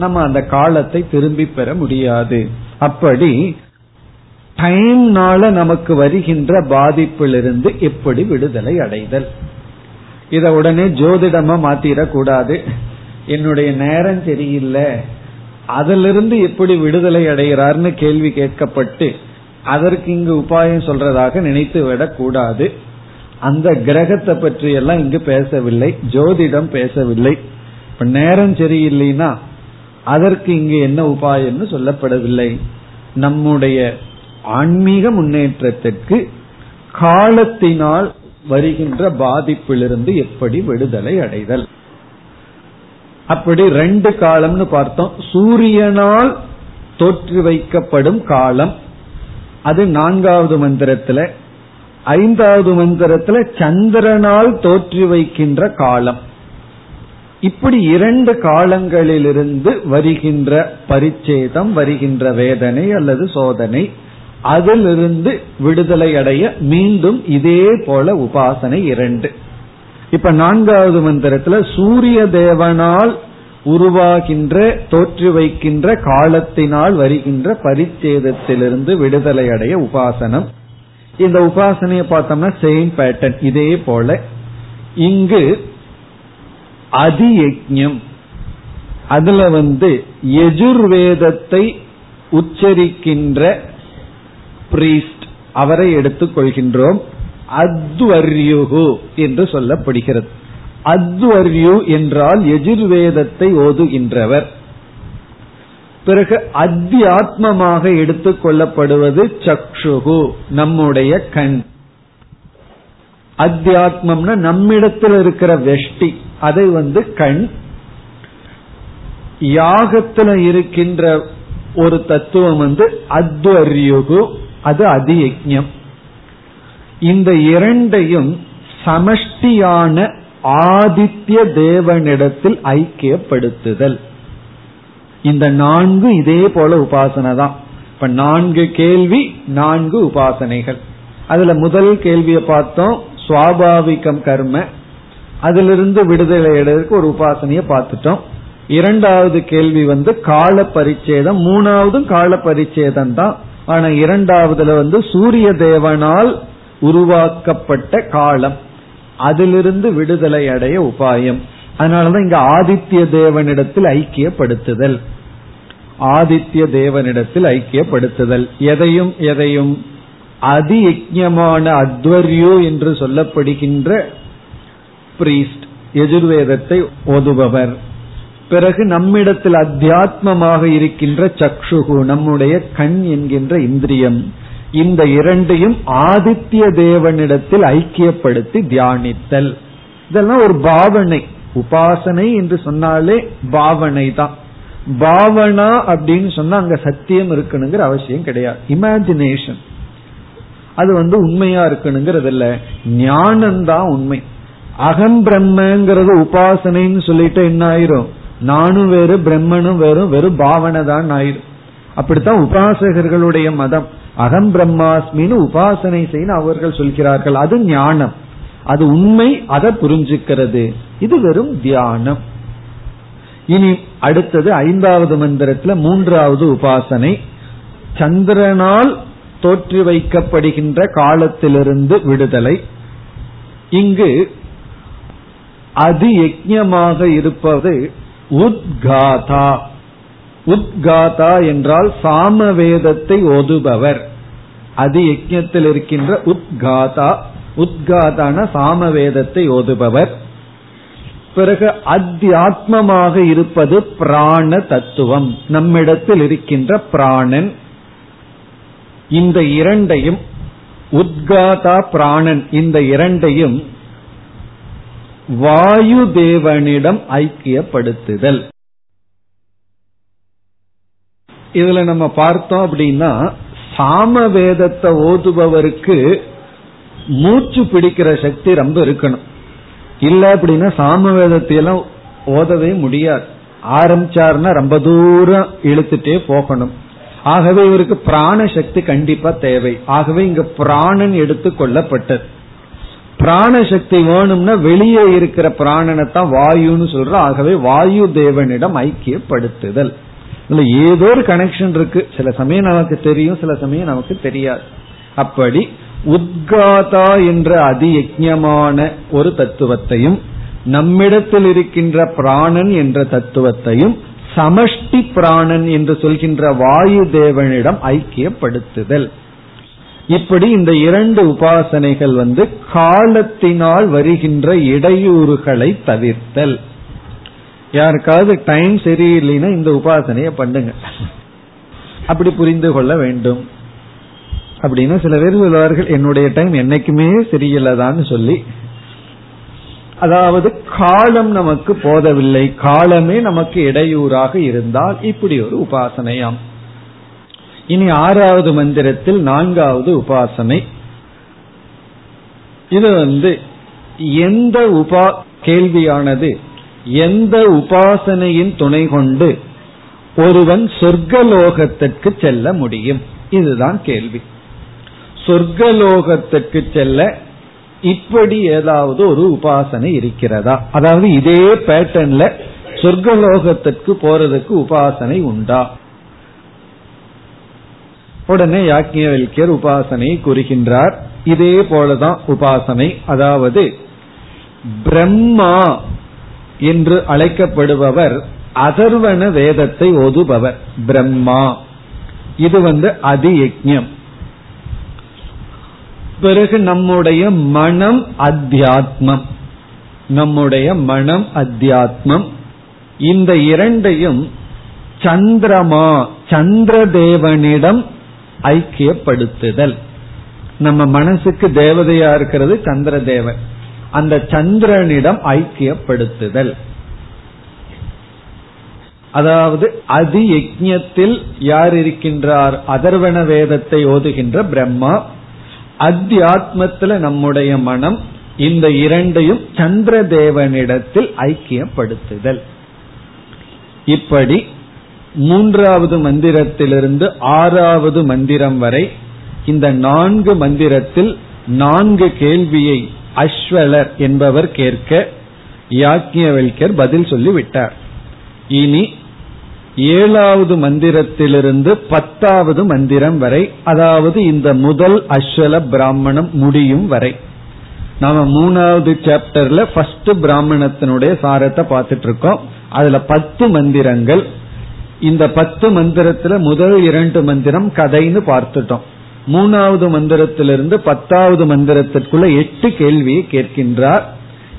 நம்ம அந்த காலத்தை திரும்பி பெற முடியாது. அப்படி டைம்னால நமக்கு வருகின்ற பாதிப்பிலிருந்து எப்படி விடுதலை அடைதல்? இத உடனே ஜோதிடமா மாத்திடக்கூடாது. என்னுடைய நேரம் சரியில்லை, அதிலிருந்து எப்படி விடுதலை அடைகிறார்னு கேள்வி கேட்கப்பட்டு அதற்கு இங்கு உபாயம் சொல்றதாக நினைத்து விடக்கூடாது. அந்த கிரகத்தை பற்றி எல்லாம் இங்கு பேசவில்லை, ஜோதிடம் பேசவில்லை. இப்ப நேரம் சரியில்லைன்னா அதற்கு இங்கு என்ன உபாயம்னு சொல்லப்படவில்லை. நம்முடைய ஆன்மீக முன்னேற்றத்திற்கு காலத்தினால் வருகின்ற பாதிப்பிலிருந்து எப்படி விடுதலை அடைதல். அப்படி ரெண்டு காலம்னு பார்த்தோம். சூரியனால் தோற்று வைக்கப்படும் காலம், அது நான்காவது மந்திரத்துல. ஐந்தாவது மந்திரத்துல சந்திரனால் தோற்றி வைக்கின்ற காலம். இப்படி இரண்டு காலங்களிலிருந்து வருகின்ற பரிச்சேதம், வருகின்ற வேதனை அல்லது சோதனை, அதிலிருந்து விடுதலை அடைய மீண்டும் இதே போல உபாசனை இரண்டு. இப்ப நான்காவது மந்திரத்துல சூரிய தேவனால் உருவாகின்ற தோற்றி வைக்கின்ற காலத்தினால் வருகின்ற பரிச்சேதத்திலிருந்து விடுதலை அடைய உபாசனம். இந்த உபாசனையை பார்த்தோம்னா சேம் பேட்டர்ன் இதே போல. இங்கு அதியஜ்ஞம், அதுல வந்து யஜுர்வேதத்தை உச்சரிக்கின்ற பிரீஸ்ட் அவரை எடுத்துக்கொள்கின்றோம். அத்வர்யுகு என்று சொல்லப்படுகிறது. அத்வர்யு என்றால் யஜுர்வேதத்தை ஓதுகின்றவர். பிறகு அத்தியாத்மமாக எடுத்துக்கொள்ளப்படுவது சக்ஷுகு, நம்முடைய கண். அத்தியாத்மம்னா நம்மிடத்தில் இருக்கிற வெஷ்டி, அதை வந்து கண். யாகத்துல இருக்கின்ற ஒரு தத்துவம் வந்து அத்வர்யுகு, அது அதியஜ்ஞம். இந்த இரண்டையும் சமஷ்டியான ஆதித்ய தேவனிடத்தில் ஐக்கியப்படுத்துதல். இந்த நான்கு இதே போல உபாசனை தான். இப்ப நான்கு கேள்வி, நான்கு உபாசனைகள். அதுல முதல் கேள்வியை பார்த்தோம், சுவாபாவிகம் கர்ம. அதிலிருந்து விடுதலை அடைவதற்கு ஒரு உபாசனையை பார்த்துட்டோம். இரண்டாவது கேள்வி வந்து கால பரிச்சேதம். மூணாவதும் கால பரிச்சேதம் தான், ஆனா இரண்டாவதுல வந்து சூரிய தேவனால் உருவாக்கப்பட்ட காலம், அதிலிருந்து விடுதலை அடைய உபாயம். அதனாலதான் இங்க ஆதித்ய தேவனிடத்தில் ஐக்கியப்படுத்துதல். ஆதித்ய தேவனிடத்தில் ஐக்கியப்படுத்துதல் எதையும் எதையும் அதியஜமான அத்வர்யோ என்று சொல்லப்படுகின்ற பிரீஸ்ட், யஜுர்வேதத்தை ஓதுபவர். பிறகு நம்மிடத்தில் அத்தியாத்மமாக இருக்கின்ற சக்ஷுகு, நம்முடைய கண் என்கின்ற இந்திரியம். இந்த இரண்டையும் ஆதித்ய தேவனிடத்தில் ஐக்கியப்படுத்தி தியானித்தல். இதெல்லாம் ஒரு பாவனை. உபாசனை என்று சொன்னாலே பாவனை தான். பாவனா அப்படின்னு சொன்னா அங்க சத்தியம் இருக்கணுங்கிற அவசியம் கிடையாது. இமேஜினேஷன் அது வந்து உண்மையா இருக்கணுங்கிறது இல்ல, ஞானம்தான் உண்மை. அகம் பிரம்மங்கிறது உபாசனைன்னு சொல்லிட்டு என்ன ஆயிரும், நானும் வேறு பிரம்மனும் வேறும் வெறும் பாவனை தான் ஆயிரும். அப்படித்தான் உபாசகர்களுடைய மதம். அகம் பிரம்மாஸ்மின்னு உபாசனை செய்ய அவர்கள் சொல்கிறார்கள். அது ஞானம், அது உண்மை, அதை புரிஞ்சுக்கிறது. இது வெறும் தியானம். இனி அடுத்தது ஐந்தாவது மந்திரத்துல மூன்றாவது உபாசனை, சந்திரனால் தோற்றி வைக்கப்படுகின்ற காலத்திலிருந்து விடுதலை. இங்கு அதியஜமாக இருப்பது உத்காதா. உத்காதா என்றால் சாமவேதத்தை ஓதுபவர். அது யஜ்ஞத்தில் இருக்கின்ற உத்காதா, உத்காதான சாமவேதத்தை ஓதுபவர். பிறகு அத்தியாத்மமாக இருப்பது பிராண தத்துவம், நம்மிடத்தில் இருக்கின்ற பிராணன். இந்த இரண்டையும் உத்காதா பிராணன் இந்த இரண்டையும் வாயு தேவனிடம் ஐக்கியப்படுத்துதல். இதுல நம்ம பார்த்தோம் அப்படின்னா சாமவேதத்தை ஓதுபவருக்கு மூச்சு பிடிக்கிற சக்தி ரொம்ப இருக்கணும். இல்ல அப்படின்னா சாமவேதத்தையெல்லாம் ஓதவே முடியாது. ஆரம்பிச்சாருன்னா ரொம்ப தூரம் இழுத்துட்டே போகணும். ஆகவே இவருக்கு பிராண சக்தி கண்டிப்பா தேவை. ஆகவே இங்க பிராணன் எடுத்து கொள்ளப்பட்டது. பிராண சக்தி வேணும்னா வெளியே இருக்கிற பிராணனை தான் வாயுன்னு சொல்றோம். ஆகவே வாயு தேவனிடம் ஐக்கியப்படுத்துதல். இல்ல ஏதோ ஒரு கனெக்ஷன் இருக்கு. சில சமயம் நமக்கு தெரியும், சில சமயம் நமக்கு தெரியாது. அப்படி உத்காதா என்ற அதியஜமான ஒரு தத்துவத்தையும் நம்மிடத்தில் இருக்கின்ற பிராணன் என்ற தத்துவத்தையும் சமஷ்டி பிராணன் என்று சொல்கின்ற வாயு தேவனிடம் ஐக்கியப்படுத்துதல். இப்படி இந்த இரண்டு உபாசனைகள் வந்து காலத்தினால் வருகின்ற இடையூறுகளை தவிர்த்தல். யாருக்காவது டைம் சரியில்லைன்னா இந்த உபாசனைய பண்ணுங்க, அப்படி புரிந்து கொள்ள வேண்டும். அப்படின்னா சில பேர் சொல்வார்கள், என்னுடைய டைம் என்னைக்குமே சரியில்லைதான்னு சொல்லி, அதாவது காலம் நமக்கு போதவில்லை, காலமே நமக்கு இடையூறாக இருந்தால் இப்படி ஒரு உபாசனையாம். இனி ஆறாவது மந்திரத்தில் நான்காவது உபாசனை. இது வந்து எந்த உபா கேள்வியானது எந்த உபாசனையின் துணை கொண்டு ஒருவன் சொர்க்கலோகத்திற்கு செல்ல முடியும், இதுதான் கேள்வி. சொர்க்கலோகத்திற்கு செல்ல இப்படி ஏதாவது ஒரு உபாசனை இருக்கிறதா? அதாவது இதே பேட்டர்ன்ல சொர்க்கலோகத்திற்கு போறதுக்கு உபாசனை உண்டா? உடனே யாஜ்ஞவல்க்யர் உபாசனை கூறுகின்றார். இதே போலதான் உபாசனை. அதாவது பிரம்மா என்று அழைக்கப்படுபவர் அதர்வண வேதத்தை ஓதுபவர் பிரம்மா. இது வந்து அதியஜ்ஞம். பிறகு நம்முடைய மனம் அத்தியாத்மம், நம்முடைய மனம் அத்தியாத்மம் இந்த இரண்டையும் சந்திரமா சந்திர தேவனிடம் ஐக்கியப்படுத்துதல். நம்ம மனசுக்கு தேவதையா இருக்கிறது சந்திர தேவன். அந்த சந்திரனிடம் ஐக்கியப்படுத்துதல். அதாவது அதியஜ்ஞத்தில் யார் இருக்கின்றார்? அதர்வண வேதத்தை ஓதுகின்ற பிரம்மா. அத்தியாத்மத்துல நம்முடைய மனம். இந்த இரண்டையும் சந்திர தேவனிடத்தில் ஐக்கியப்படுத்துதல். இப்படி மூன்றாவது மந்திரத்திலிருந்து ஆறாவது மந்திரம் வரை இந்த நான்கு மந்திரத்தில் நான்கு கேள்வியை அஸ்வலர் என்பவர் கேட்க யாஜ்ஞவல்க்யர் பதில் சொல்லிவிட்டார். இனி ஏழாவது மந்திரத்திலிருந்து பத்தாவது மந்திரம் வரை, அதாவது இந்த முதல் அஸ்வல பிராமணம் முடியும் வரை, நாம மூணாவது சாப்டர்ல ஃபர்ஸ்ட் பிராமணத்தினுடைய சாரத்தை பார்த்துட்டு இருக்கோம். அதுல பத்து மந்திரங்கள். இந்த பத்து மந்திரத்துல முதல் இரண்டு மந்திரம் கதைன்னு பார்த்துட்டோம். மூணாவது மந்திரத்திலிருந்து பத்தாவது மந்திரத்திற்குள்ள எட்டு கேள்வியை கேட்கின்றார்.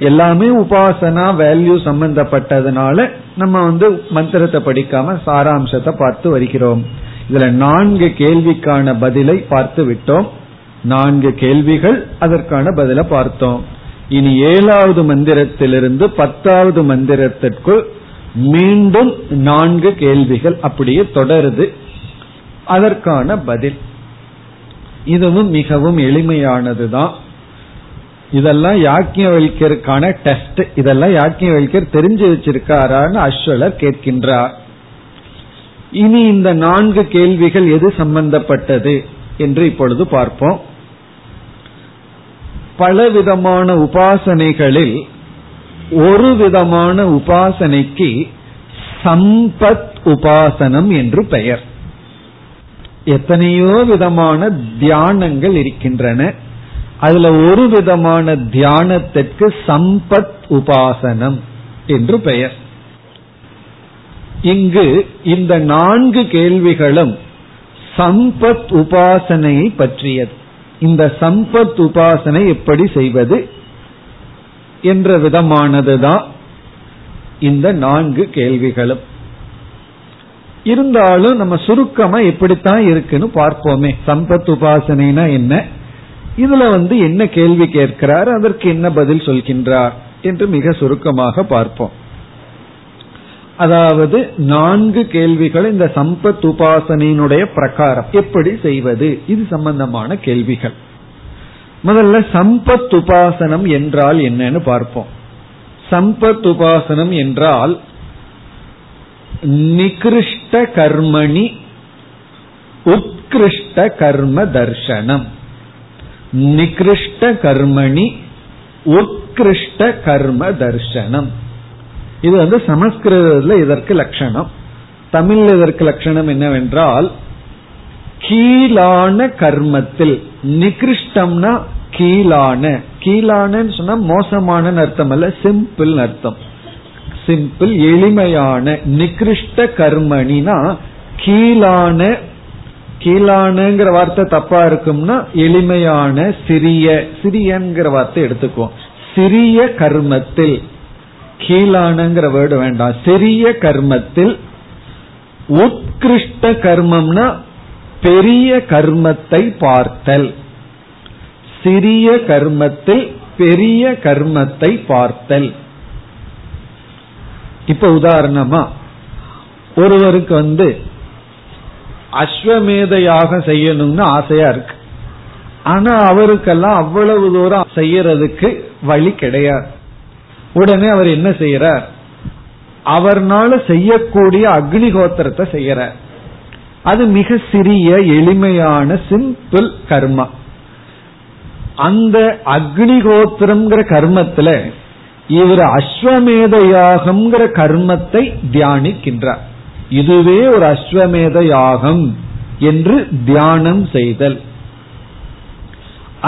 எல்லாமே உபாசனா வேல்யூ சம்பந்தப்பட்டதுனால நம்ம வந்து மந்திரத்தை படிக்காம சாராம்சத்தை பார்த்து வருகிறோம். இதுல நான்கு கேள்விக்கான பதிலை பார்த்து விட்டோம். நான்கு கேள்விகள், அதற்கான பதிலை பார்த்தோம். இனி ஏழாவது மந்திரத்திலிருந்து பத்தாவது மந்திரத்திற்கு மீண்டும் நான்கு கேள்விகள் அப்படியே தொடருது, அதற்கான பதில். இதுவும் மிகவும் எளிமையானதுதான். இதெல்லாம் யாஜ்ஞவல்க்யருக்கான டெஸ்ட். இதெல்லாம் யாஜ்ஞவல்க்யர் தெரிஞ்சு வச்சிருக்காரான்னு அஸ்வலர் கேட்கின்றார். இனி இந்த நான்கு கேள்விகள் எது சம்பந்தப்பட்டது என்று இப்பொழுது பார்ப்போம். பலவிதமான உபாசனைகளில் ஒரு விதமான உபாசனைக்கு சம்பத் உபாசனம் என்று பெயர். எத்தனையோ விதமான தியானங்கள் இருக்கின்றன. அதுல ஒரு விதமான தியானத்திற்கு சம்பத் உபாசனம் என்று பெயர். இங்கு இந்த நான்கு கேள்விகளும் சம்பத் உபாசனையை பற்றியது. இந்த சம்பத் உபாசனை எப்படி செய்வது என்ற விதமானதுதான் இந்த நான்கு கேள்விகளும். இருந்தாலும் நம்ம சுருக்கமா எப்படித்தான் இருக்குன்னு பார்ப்போமே. சம்பத் உபாசனைனா என்ன, இதுல வந்து என்ன கேள்வி கேட்கிறார், அதற்கு என்ன பதில் சொல்கின்றார் என்று மிக சுருக்கமாக பார்ப்போம். அதாவது நான்கு கேள்விகள் இந்த சம்பத் உபாசனையினுடைய பிரகாரம் எப்படி செய்வது, இது சம்பந்தமான கேள்விகள். முதல்ல சம்பத் உபாசனம் என்றால் என்னன்னு பார்ப்போம். சம்பத் உபாசனம் என்றால் நிகிருஷ்ட கர்மணி உத்கிருஷ்ட கர்ம தர்சனம். நிகிருஷ்ட கர்மணி உத்கிருஷ்ட கர்ம தர்சனம், இது வந்து சமஸ்கிருதத்துல இதற்கு லட்சணம். தமிழ்ல இதற்கு லட்சணம் என்னவென்றால் கீழான கர்மத்தில். நிகிருஷ்டம்னா கீழான, கீழானன்னு சொன்னா மோசமான அர்த்தம் அல்ல, சிம்பிள் அர்த்தம். சிம்பிள் எளிமையான. நிகிருஷ்ட கர்மணினா கீழான, கீழானங்கிற வார்த்தை தப்பா இருக்கும்னா எளிமையான சிறிய, சிறியங்கிற வார்த்தை எடுத்துக்குவோம். சிறிய கர்மத்தில், கீழானங்கிற வேர்டு வேண்டாம், சிறிய கர்மத்தில். உத்கிருஷ்ட கர்மம்னா பெரிய கர்மத்தை பார்த்தல். சிறிய கர்மத்தில் பெரிய கர்மத்தை பார்த்தல். இப்ப உதாரணமா ஒருவருக்கு வந்து அஸ்வமேத யாகம் செய்யணும்னு ஆசையா இருக்கு, ஆனா அவருக்கெல்லாம் அவ்வளவு தூரம் செய்யறதுக்கு வழி கிடையாது. உடனே அவர் என்ன செய்யறார், அவர்னால செய்யக்கூடிய அக்னிஹோத்திரத்தை செய்யறார். அது மிக சிறிய எளிமையான சிம்பிள் கர்மா. அந்த அக்னிஹோத்திரம்ங்கிற கர்மத்துல இவர் அஸ்வமேத யாகம்ங்கிற கர்மத்தை தியானிக்கின்றார். இதுவே ஒரு அஸ்வமேத யாகம் என்று தியானம் செய்தல்.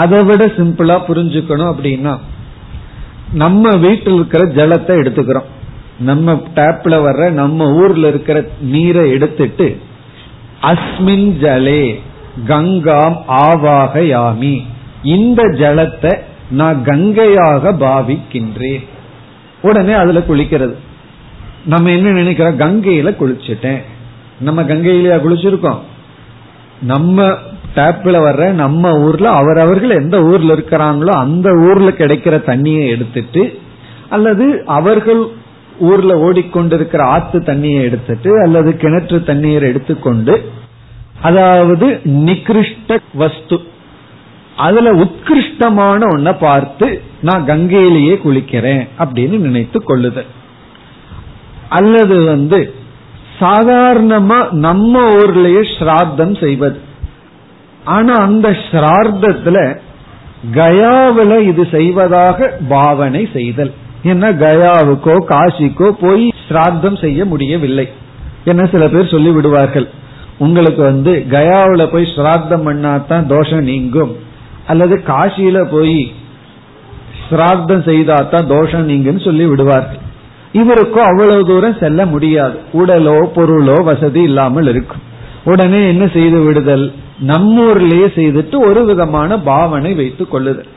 அதை விட சிம்பிளா புரிஞ்சுக்கணும் அப்படின்னா, நம்ம வீட்டில் இருக்கிற ஜலத்தை எடுத்துக்கிறோம், நம்ம டேப்ல வர்ற நம்ம ஊர்ல இருக்கிற நீரை எடுத்துட்டு அஸ்மின் ஜலே கங்காம் ஆவாக யாமி, இந்த ஜலத்தை நான் கங்கையாக பாவிக்கின்றேன். உடனே அதுல குளிக்கிறது. நம்ம என்ன நினைக்கிறோம், கங்கையில குளிச்சுட்டேன். நம்ம கங்கையில குளிச்சிருக்கோம். நம்ம டேப்ல வர்ற நம்ம ஊர்ல அவரவர்கள் எந்த ஊர்ல இருக்கிறாங்களோ அந்த ஊர்ல கிடைக்கிற தண்ணியை எடுத்துட்டு, அல்லது அவர்கள் ஊர்ல ஓடிக்கொண்டிருக்கிற ஆத்து தண்ணியை எடுத்துட்டு, அல்லது கிணற்று தண்ணீரை எடுத்துக்கொண்டு, அதாவது நிகிருஷ்ட வஸ்து அதுல உத்கிருஷ்டமான ஒன்ன பார்த்து நான் கங்கையிலேயே குளிக்கிறேன் அப்படின்னு நினைத்து கொள்ளுதல். அல்லது வந்து சாதாரணமா நம்ம ஊர்லயே ஸ்ராத்தம் செய்வது, ஆனா அந்த ஸ்ரார்த்தத்துல கயாவில இது செய்வதாக பாவனை செய்தல். ஏன்னா கயாவுக்கோ காசிக்கோ போய் ஸ்ராத்தம் செய்ய முடியவில்லை. என்ன சில பேர் சொல்லி விடுவார்கள், உங்களுக்கு வந்து கயாவில போய் ஸ்ராத்தம் பண்ணாதான் தோஷம் நீங்கும், அல்லது காசியில போய் ஸ்ராத்தம் செய்தாதான் தோஷம் நீங்குன்னு சொல்லி விடுவார்கள். இவருக்கோ அவ்வளவு தூரம் செல்ல முடியாது, உடலோ பொருளோ வசதி இல்லாமல் இருக்கும். உடனே என்ன செய்து விடுதல், நம்மூர்லயே செய்துட்டு ஒரு விதமான பாவனை வைத்து கொள்ளுதல்.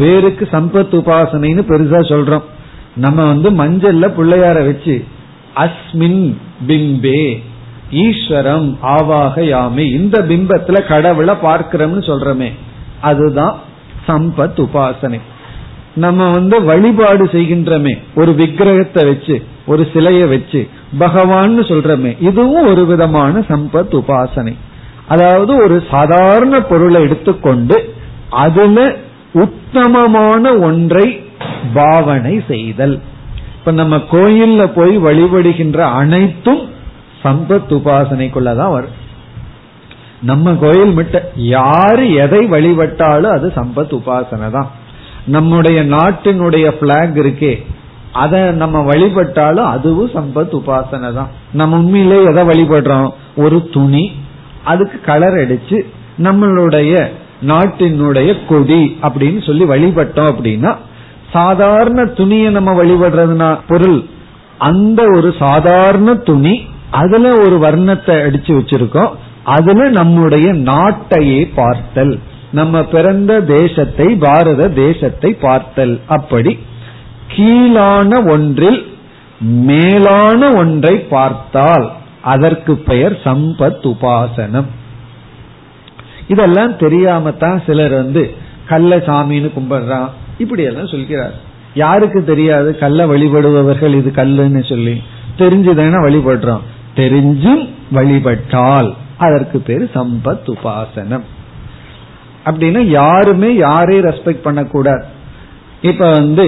பேருக்கு சம்பத் உபாசனைன்னு பெருசா சொல்றோம். நம்ம வந்து மஞ்சள்ல பிள்ளையார வச்சு அஸ்மின் பிம்பே ஈஸ்வரம் ஆவாக யாமே, இந்த பிம்பத்துல கடவுளை பார்க்கிறோம்னு சொல்றோமே, அதுதான் சம்பத் உபாசனை. நம்ம வந்து வழிபாடு செய்கின்றமே ஒரு விக்கிரகத்தை வச்சு, ஒரு சிலையை வச்சு பகவான்னு சொல்றமே, இதுவும் ஒரு விதமான சம்பத் உபாசனை. அதாவது ஒரு சாதாரண பொருளை எடுத்துக்கொண்டு அதுல உத்தமமான ஒன்றை பாவனை செய்தல். இப்ப நம்ம கோயில்ல போய் வழிபடுகின்ற அனைத்தும் சம்பத் உபாசனைக்குள்ளதான் வரும். நம்ம கோயில் விட்டு யாரு எதை வழிபட்டாலும் அது சம்பத் உபாசனை தான். நம்முடைய நாட்டினுடைய பிளாக் இருக்கே, அதை நம்ம வழிபட்டாலும் அதுவும் சம்பத் உபாசனை தான். நம்ம உண்மையிலே எதை வழிபடுறோம், ஒரு துணி அதுக்கு கலர் அடிச்சு நம்மளுடைய நாட்டினுடைய கொடி அப்படின்னு சொல்லி வழிபட்டோம் அப்படின்னா, சாதாரண துணியை நம்ம வழிபடுறதுனா பொருள், அந்த ஒரு சாதாரண துணி அதுல ஒரு வர்ணத்தை அடிச்சு வச்சிருக்கோம், அதுல நம்முடைய நாட்டையே பார்த்தல், நம்ம பிறந்த தேசத்தை பாரத தேசத்தை பார்த்தல். அப்படி கீழான ஒன்றில் மேலான ஒன்றை பார்த்தால் அதற்கு பெயர் சம்பத் உபாசனம். இதெல்லாம் தெரியாமத்தான் சிலர் வந்து கள்ள சாமின்னு கும்பிடுறான் இப்படி எல்லாம் சொல்கிறார். யாருக்கு தெரியாது கள்ள வழிபடுபவர்கள் இது கல்லுன்னு சொல்லி, தெரிஞ்சுதானே வழிபடுறோம். தெரிஞ்சும் வழிபட்டால் அதற்கு பேரு சம்பத் உபாசனம். அப்படின்னா யாருமே யாரையும் ரெஸ்பெக்ட் பண்ணக்கூடாது. இப்ப வந்து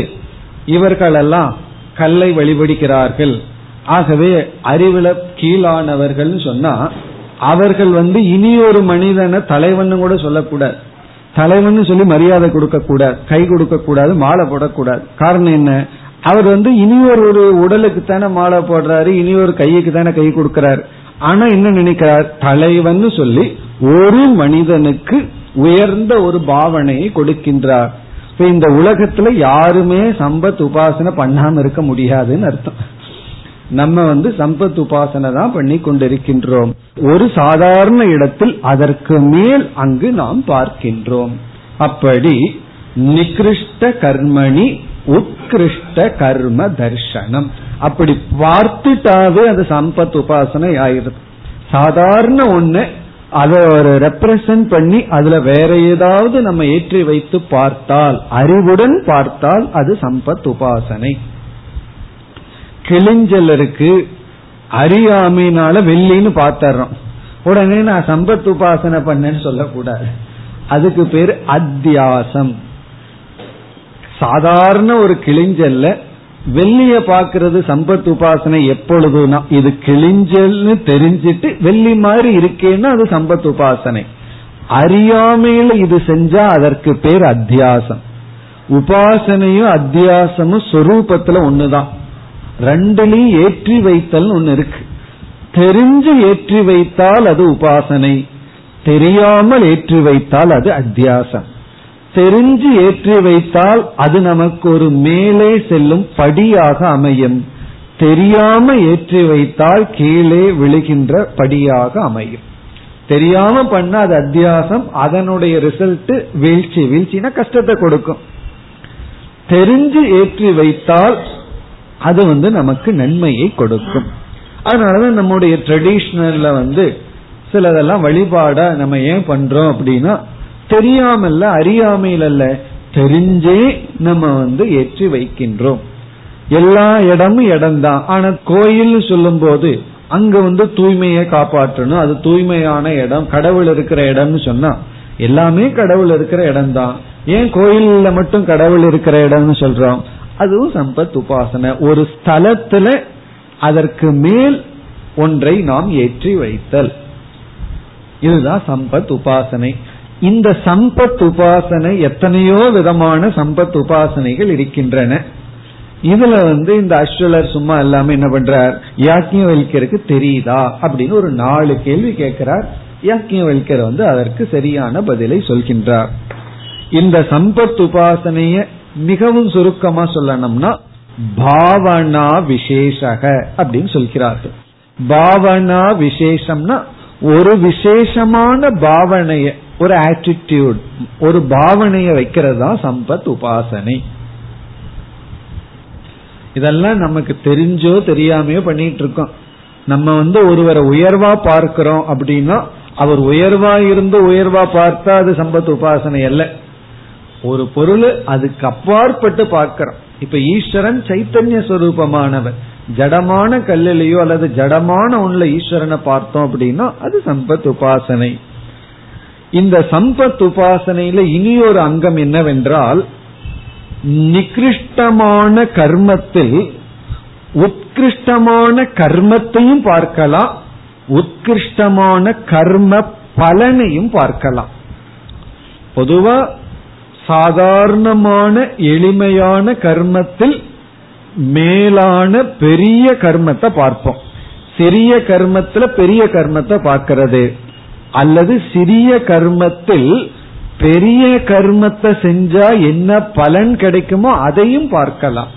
இவர்களெல்லாம் கல்லை வழிபடுகிறார்கள், ஆகவே அறிவுல கீழானவர்கள் சொன்னா அவர்கள் வந்து இனி ஒரு மனிதனை தலைவன் கூட சொல்லக்கூடாது, தலைவன் சொல்லி மரியாதை கொடுக்க கூடாது, கை கொடுக்க கூடாது, மாலை போடக்கூடாது. காரணம் என்ன? அவர் வந்து இனி ஒரு உடலுக்கு தானே மாலை போடுறாரு, இனி ஒரு கையுக்கு தானே கை கொடுக்கிறார். ஆனா என்ன நினைக்கிறார்? தலைவன் சொல்லி ஒரு மனிதனுக்கு உயர்ந்த ஒரு பாவனையை கொடுக்கின்றார். இப்ப இந்த உலகத்துல யாருமே சம்பத் உபாசனை பண்ணாம இருக்க முடியாதுன்னு அர்த்தம். நம்ம வந்து சம்பத் உபாசனை தான் பண்ணி கொண்டிருக்கின்றோம். ஒரு சாதாரண இடத்தில் அதற்கு மேல் அங்கு நாம் பார்க்கின்றோம். அப்படி நிகிருஷ்ட கர்மணி உத்கிருஷ்ட கர்ம தர்சனம், அப்படி பார்த்துட்டாவே அது சம்பத் உபாசனை ஆயிடுது. சாதாரண ஒண்ணு அதை ஒரு ரெப்ரசன்ட் பண்ணி அதுல வேற ஏதாவது நம்ம ஏற்றி வைத்து பார்த்தால், அறிவுடன் பார்த்தால் அது சம்பத் உபாசனை. கிளிஞ்சல் இருக்கு, அறியாமையினால வெள்ளின்னு பார்த்தர்றோம். உடனே நான் சம்பத் உபாசனை பண்ணேன்னு சொல்லக்கூடாது. அதுக்கு பேரு அத்தியாசம். சாதாரண ஒரு கிளிஞ்சல்ல வெள்ளிய பாக்குறது சம்பத் உபாசனை. எப்பொழுதுனா இது கிளிஞ்சல்னு தெரிஞ்சிட்டு வெள்ளி மாதிரி இருக்கேன்னா அது சம்பத் உபாசனை. அறியாமையில இது செஞ்சா அதற்கு பேர் அத்தியாசம். உபாசனையும் அத்தியாசமும் சொரூபத்துல ஒண்ணுதான். ரெண்டுலையும் ஏற்றி வைத்தல் ஒன்னு இருக்கு. தெரிஞ்சு ஏற்றி வைத்தால் அது உபாசனை, தெரியாமல் ஏற்றி வைத்தால் அது அத்தியாசம். தெரிஞ்சு ஏற்றி வைத்தால் அது நமக்கு ஒரு மேலே செல்லும் படியாக அமையும், தெரியாம ஏற்றி வைத்தால் கீழே விழுகின்ற படியாக அமையும். தெரியாம பண்ண அது அத்தியாசம், அதனுடைய ரிசல்ட் வீழ்ச்சி, வீழ்ச்சினா கஷ்டத்தை கொடுக்கும். தெரிஞ்சு ஏற்றி வைத்தால் அது வந்து நமக்கு நன்மையை கொடுக்கும். அதனாலதான் நம்முடைய ட்ரெடிஷனல்ல வந்து சிலதெல்லாம் வழிபாட நம்ம ஏன் பண்றோம் அப்படின்னா, தெரியாமல்ல, அறியாமையில அல்ல, தெரிஞ்சே நம்ம வந்து ஏற்றி வைக்கின்றோம். எல்லா இடமும் இடம்தான். ஆனா கோயில் சொல்லும் போது அங்க வந்து தூய்மையை காப்பாற்றணும், அது தூய்மையான இடம், கடவுள் இருக்கிற இடம்னு சொன்னா எல்லாமே கடவுள் இருக்கிற இடம்தான். ஏன் கோயில்ல மட்டும் கடவுள் இருக்கிற இடம்னு சொல்றோம்? அதுவும் சம்பத் உபாசனை. ஒரு ஸ்தலத்துல அதற்கு மேல் ஒன்றை நாம் ஏற்றி வைத்தல், இதுதான் சம்பத் உபாசனை. இந்த சம்பத் உபாசனை எத்தனையோ விதமான சம்பத் உபாசனைகள் இருக்கின்றன. இதுல வந்து இந்த அஸ்வலர் சும்மா எல்லாமே என்ன பண்றார்? யாஜ்ஞவல்க்யருக்கு தெரியுதா அப்படின்னு ஒரு நாலு கேள்வி கேட்கிறார். யாஜ்ஞவல்க்யர் வந்து அதற்கு சரியான பதிலை சொல்கின்றார். இந்த சம்பத் உபாசனைய மிகவும் சுருக்கமா சொல்லணும்னா பாவனா விசேஷக அப்படின்னு சொல்கிறார்கள். பாவனா விசேஷம்னா ஒரு விசேஷமான பாவனைய, ஒரு ஆட்டிடியூட், ஒரு பாவனைய வைக்கிறதா சம்பத் உபாசனை. இதெல்லாம் நமக்கு தெரிஞ்சோ தெரியாமையோ பண்ணிட்டு இருக்கோம். நம்ம வந்து ஒருவரை உயர்வா பார்க்கிறோம் அப்படின்னா அவர் உயர்வா இருந்து உயர்வா பார்த்தா அது சம்பத் உபாசனை அல்ல. ஒரு பொருள் அதுக்கு அப்பாற்பட்டு பார்க்கிறோம். இப்ப ஈஸ்வரன் சைத்தன்ய ஸ்வரூபமானவர். ஜடமான கல்லிலேயோ அல்லது ஜடமான ஒன்றுல ஈஸ்வரனை பார்த்தோம் அப்படின்னா அது சம்பத் உபாசனை. இந்த சம்பத் உபாசனையில இனி ஒரு அங்கம் என்னவென்றால், நிகிருஷ்டமான கர்மத்தில் உத்கிருஷ்டமான கர்மத்தையும் பார்க்கலாம், உத்கிருஷ்டமான கர்ம பலனையும் பார்க்கலாம். பொதுவா சாதாரணமான எளிமையான கர்மத்தில் மேலான பெரிய கர்மத்தை பார்ப்போம். சிறிய கர்மத்துல பெரிய கர்மத்தை பார்க்கிறது, அல்லது சிறிய கர்மத்தில் பெரிய கர்மத்தை செஞ்சா என்ன பலன் கிடைக்குமோ அதையும் பார்க்கலாம்.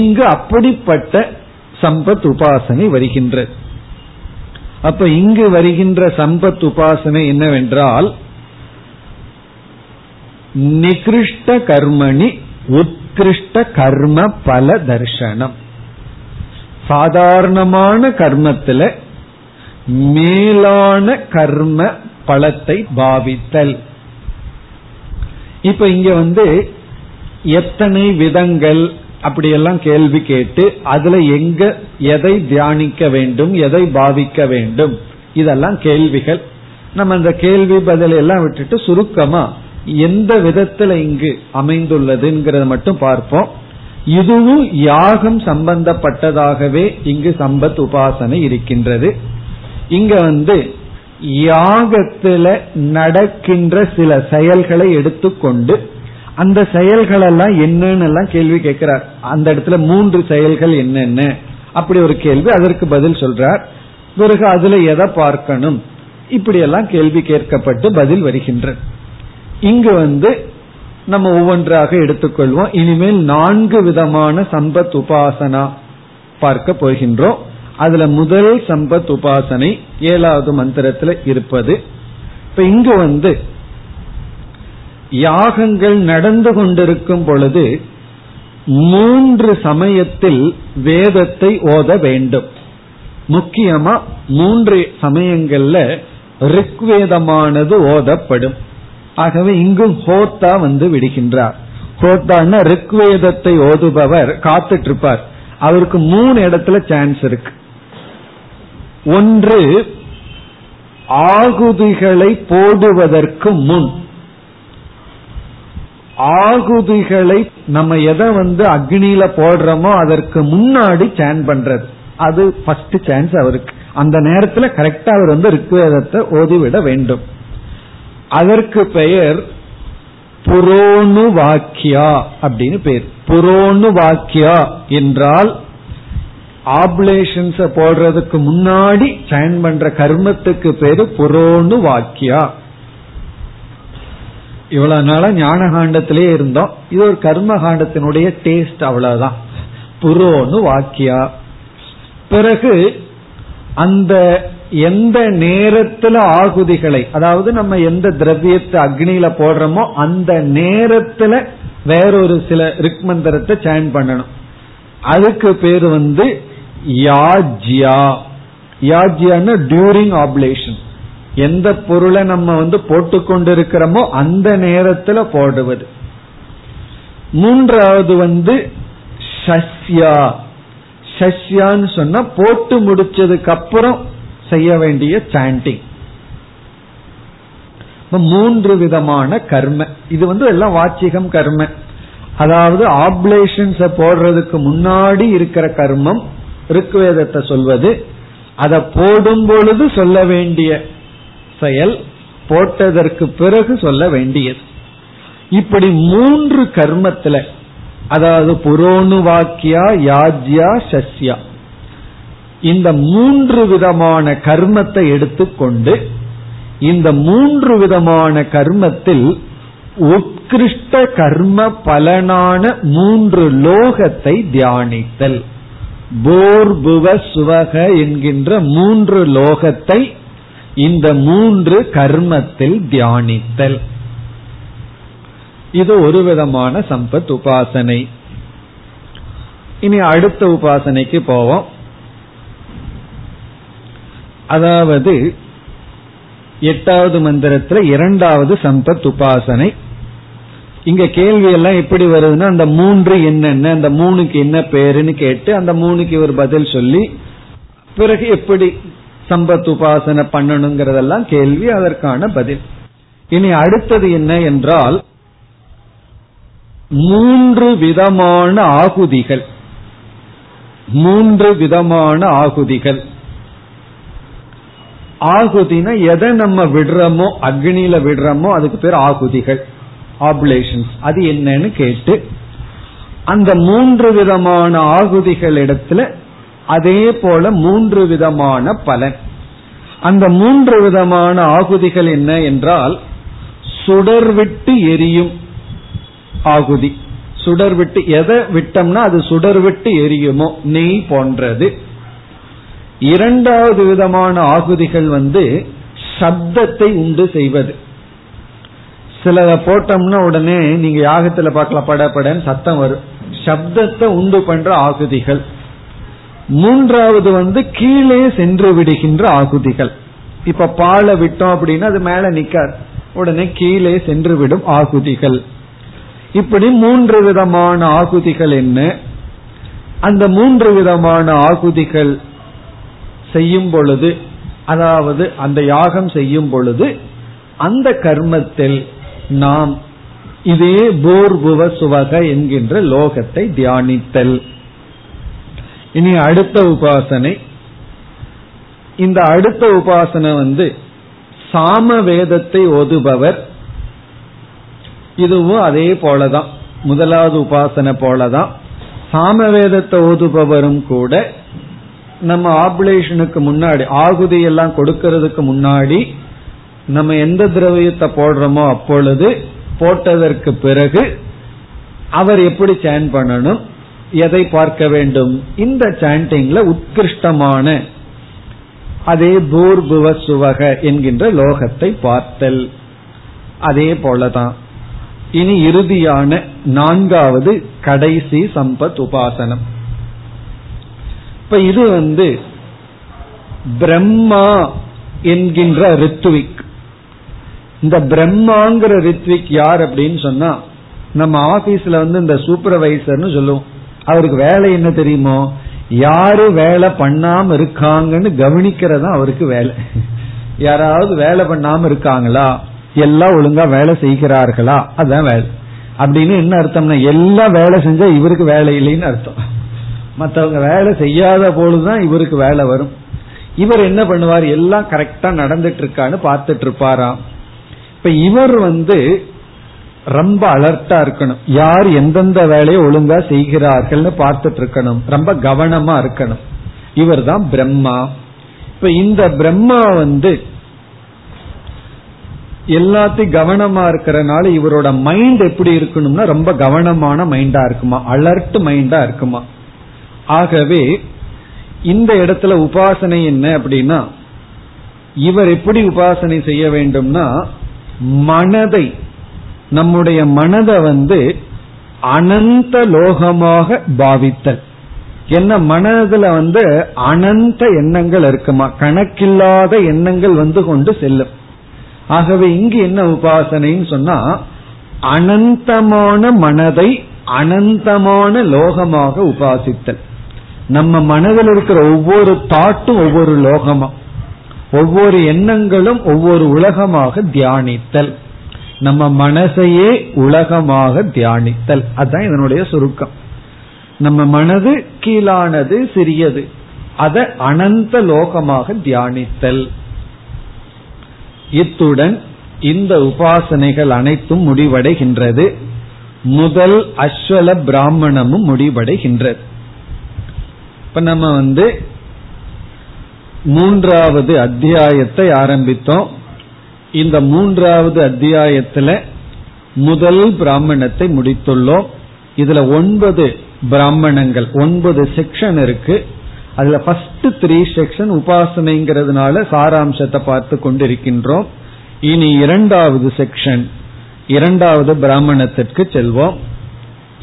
இங்கு அப்படிப்பட்ட சம்பத் உபாசனை வருகின்றது. அப்ப இங்கு வருகின்ற சம்பத் உபாசனை என்னவென்றால், நிகிருஷ்ட கர்மணி உத்கிருஷ்ட கர்ம பல தர்சனம். சாதாரணமான கர்மத்துல மேலான கர்ம பலத்தை பாவித்தல். இப்ப இங்க வந்து எத்தனை விதங்கள் அப்படியெல்லாம் கேள்வி கேட்டு அதுல எங்க எதை தியானிக்க வேண்டும், எதை பாவிக்க வேண்டும், இதெல்லாம் கேள்விகள். நம்ம அந்த கேள்வி பதில் எல்லாம் விட்டுட்டு சுருக்கமா எந்த விதத்துல இங்கு அமைந்துள்ளதுங்கிறத மட்டும் பார்ப்போம். இதுவும் யாகம் சம்பந்தப்பட்டதாகவே இங்கு சம்பத் உபாசனை இருக்கின்றது. இங்க வந்து யாகத்துல நடக்கின்ற சில செயல்களை எடுத்துக்கொண்டு அந்த செயல்கள் எல்லாம் என்னன்னு கேள்வி கேட்கிறார். அந்த இடத்துல மூன்று செயல்கள் என்னென்ன அப்படி ஒரு கேள்வி, அதற்கு பதில் சொல்றார். பிறகு அதுல எதை பார்க்கணும் இப்படி எல்லாம் கேள்வி கேட்கப்பட்டு பதில் வருகின்ற. இங்கு வந்து நம்ம ஒவ்வொன்றாக எடுத்துக்கொள்வோம். இனிமேல் நான்கு விதமான சம்பத் உபாசனா பார்க்க போகின்றோம். அதுல முதல் சம்பத் உபாசனை ஏழாவது மந்திரத்துல இருப்பது. இப்ப இங்கு வந்து யாகங்கள் நடந்து கொண்டிருக்கும் பொழுது மூன்று சமயத்தில் வேதத்தை ஓத வேண்டும். முக்கியமா மூன்று சமயங்கள்ல ரிக்வேதமானது ஓதப்படும். ஆகவே இங்கும் ஹோத்தா வந்து விடுகின்றார். ஹோத்தான்னா ரிக்வேதத்தை ஓதுபவர் காத்துட்டு இருப்பார். அவருக்கு மூணு இடத்துல சான்ஸ் இருக்கு. ஒன்று, ஆகுதிகளை போடுவதற்கு முன். ஆகுதிகளை நம்ம எதை வந்து அக்னியில போடுறோமோ அதற்கு முன்னாடி சான் பண்றது, அது ஃபர்ஸ்ட் சான்ஸ் அவருக்கு. அந்த நேரத்துல கரெக்டா அவர் வந்து ரிக்வேதத்தை ஓதிவிட வேண்டும். அதற்கு பெயர் புரோணு வாக்கியா அப்படின்னு பெயர். புரோணு வாக்கியா என்றால் ஆப்லேஷன்ஸ போடுறதுக்கு முன்னாடி சான் பண்ற கர்மத்துக்கு பேரு புரோணு வாக்கியா. இவ்வளவு நாளா ஞான காண்டத்திலேயே இருந்தோம். இது ஒரு கர்ம காண்டத்தினுடைய டேஸ்ட், அவ்வளவுதான். புரோனு வாக்கியா. பிறகு அந்த எந்த நேரத்துல ஆகுதிகளை, அதாவது நம்ம எந்த திரவியத்தை அக்னியில போடுறோமோ அந்த நேரத்துல வேறொரு சில ரிக்மந்திரத்தை சான் பண்ணணும். அதுக்கு பேரு வந்து யாஜ்யா. யாஜ்யான்னா டியூரிங் ஆப்லேஷன். எந்த பொருளை நம்ம வந்து போட்டுக்கொண்டிருக்கிறோமோ அந்த நேரத்துல போடுவது. மூன்றாவது வந்து சஸ்யா. சஸ்யான்னு சொன்னா போட்டு முடிச்சதுக்கு அப்புறம் செய்ய வேண்டிய சாண்டிங். மூன்று விதமான கர்ம. இது வந்து எல்லாம் வாச்சிகம் கர்ம, அதாவது ஆப்லேஷன்ஸ போடுறதுக்கு முன்னாடி இருக்கிற கர்மம் ரிக்வேதத்தை சொல்வது, அதை போடும் பொழுது சொல்ல வேண்டிய செயல், போட்டதற்கு பிறகு சொல்ல வேண்டியது. இப்படி மூன்று கர்மத்துல, அதாவது புரோணு வாக்கியா, யாஜ்யா, சஸ்யா, இந்த மூன்று விதமான கர்மத்தை எடுத்துக்கொண்டு இந்த மூன்று விதமான கர்மத்தில் உத்கிருஷ்ட கர்ம பலனான மூன்று லோகத்தை தியானித்தல். போர்புவ சுவக என்கின்ற மூன்று லோகத்தை இந்த மூன்று கர்மத்தில் தியானித்தல். இது ஒரு விதமான சம்பத் உபாசனை. இனி அடுத்த உபாசனைக்கு போவோம். அதாவது எட்டாவது மந்திரத்துல இரண்டாவது சம்பத் உபாசனை. இங்க கேள்வி எல்லாம் எப்படி வருதுன்னா, அந்த மூன்று என்னென்ன, அந்த மூணுக்கு என்ன பேருன்னு கேட்டு அந்த மூணுக்கு ஒரு பதில் சொல்லி பிறகு எப்படி சம்பத் உபாசனை பண்ணணுங்கிறதெல்லாம் கேள்வி, அதற்கான பதில். இனி அடுத்தது என்ன என்றால், மூன்று விதமான ஆகுதிகள். மூன்று விதமான ஆகுதிகள். ஆகுதினா எதை நம்ம விடுறோமோ, அக்னியில விடுறோமோ அதுக்கு பேர் ஆகுதிகள், ஆப்லேஷன்ஸ். அது என்னன்னு கேட்டு அந்த மூன்று விதமான ஆகுதிகள் இடத்துல அதே போல மூன்று விதமான பலன். அந்த மூன்று விதமான ஆகுதிகள் என்ன என்றால், சுடர்விட்டு எரியும் ஆகுதி. சுடர்விட்டு எதை விட்டோம்னா அது சுடர்விட்டு எரியுமோ, நெய் போன்றது. இரண்டாவது விதமான ஆகுதிகள் வந்து சப்தத்தை உண்டு செய்வது. சிலதை போட்டோம்னா உடனே நீங்க யாகத்துல பார்க்கலாம், படப்படன்னு சத்தம் வரும், சப்தத்தை உண்டு பண்ற ஆகுதிகள். மூன்றாவது வந்து கீழே சென்று விடுகின்ற ஆகுதிகள். இப்ப பாலை விட்டோம் அப்படின்னா அது மேல நிக்காது, உடனே கீழே சென்று விடும் ஆகுதிகள். இப்படி மூன்று விதமான ஆகுதிகள் என்ன? அந்த மூன்று விதமான ஆகுதிகள் செய்யும் பொழுது, அதாவது அந்த யாகம் செய்யும் பொழுது அந்த கர்மத்தில் நாம் இதே பூர்புவ சுவக என்கின்ற லோகத்தை தியானித்தல். இனி அடுத்த உபாசனை. இந்த அடுத்த உபாசனை வந்து சாம வேதத்தை ஓதுபவர். இதுவும் அதே போலதான், முதலாவது உபாசனை போலதான். சாமவேதத்தை ஓதுபவரும் கூட நம்ம ஆபுலேஷனுக்கு முன்னாடி, ஆகுதி எல்லாம் கொடுக்கறதுக்கு முன்னாடி, நம்ம எந்த திரவியத்தை போடுறோமோ அப்பொழுது, போட்டதற்கு பிறகு அவர் எப்படி சாண்ட் பண்ணணும், எதை பார்க்க வேண்டும், இந்த சாண்டிங்ல உத்கிருஷ்டமான அதே பூர்புவ சுவக என்கின்ற லோகத்தை பார்த்தல். அதே போலதான் இனி இறுதியான நான்காவது கடைசி சம்பத் உபாசனம். இப்ப இது வந்து பிரம்மா என்கின்ற ரித்விக். இந்த பிரம்மாங்கிற ரித்விக் யார் அப்படின்னு சொன்னா, நம்ம ஆபீஸ்ல வந்து இந்த சூப்பர்வைசர்னு சொல்லுவோம். அவருக்கு வேலை என்ன தெரியுமோ, யாரு வேலை பண்ணாம இருக்காங்கன்னு கவனிக்கிறதா அவருக்கு வேலை. யாராவது வேலை பண்ணாம இருக்காங்களா, எல்லாம் ஒழுங்கா வேலை செய்கிறார்களா, அதுதான் வேலை. அப்படின்னு என்ன அர்த்தம்னா, எல்லாம் வேலை செஞ்சா இவருக்கு வேலை இல்லைன்னு அர்த்தம். மற்றவங்க வேலை செய்யாத போதுதான் இவருக்கு வேலை வரும். இவர் என்ன பண்ணுவார், எல்லாம் கரெக்டா நடந்துட்டு இருக்கான்னு பார்த்துட்டு இருப்பாராம். இப்ப இவர் வந்து ரொம்ப அலர்ட்டா இருக்கணும், யார் எந்தெந்த வேலையை ஒழுங்கா செய்கிறார்கள்னு பார்த்துட்டு இருக்கணும், ரொம்ப கவனமா இருக்கணும். இவர் தான் பிரம்மா. இப்ப இந்த பிரம்மா வந்து எல்லாத்தையும் கவனமா இருக்கிறனால இவரோட மைண்ட் எப்படி இருக்கணும்னா, ரொம்ப கவனமான மைண்டா இருக்குமா, அலர்ட் மைண்டா இருக்குமா. ஆகவே இந்த இடத்துல உபாசனை என்ன அப்படின்னா, இவர் எப்படி உபாசனை செய்ய வேண்டும்னா, மனதை, நம்முடைய மனதை வந்து அனந்த லோகமாக பாவித்தல். என்ன, மனதுல வந்து அனந்த எண்ணங்கள் இருக்குமா, கணக்கில்லாத எண்ணங்கள் வந்து கொண்டு செல்லும். ஆகவே இங்கு என்ன உபாசனைன்னு சொன்னா, அனந்தமான மனதை அனந்தமான லோகமாக உபாசித்தல். நம்ம மனதில் இருக்கிற ஒவ்வொரு தாட்டும் ஒவ்வொரு லோகமா, ஒவ்வொரு எண்ணங்களும் ஒவ்வொரு உலகமாக தியானித்தல். நம்ம மனசையே உலகமாக தியானித்தல், அதுதான் இதனுடைய சுருக்கம். நம்ம மனது கீழானது, சிறியது, அதை அனந்த லோகமாக தியானித்தல். இத்துடன் இந்த உபாசனைகள் அனைத்தும் முடிவடைகின்றது. முதல் அஸ்வல பிராமணமும் முடிவடைகின்றது. இப்ப நம்ம வந்து மூன்றாவது அத்தியாயத்தை ஆரம்பித்தோம். இந்த மூன்றாவது அத்தியாயத்துல முதல் பிராமணத்தை முடித்துள்ளோம். இதுல ஒன்பது பிராமணங்கள், ஒன்பது செக்ஷன் இருக்கு. அதுல ஃபர்ஸ்ட் த்ரீ செக்ஷன் உபாசனைங்கிறதுனால சாராம்சத்தை பார்த்து கொண்டிருக்கின்றோம். இனி இரண்டாவது செக்ஷன், இரண்டாவது பிராமணத்திற்கு செல்வோம்.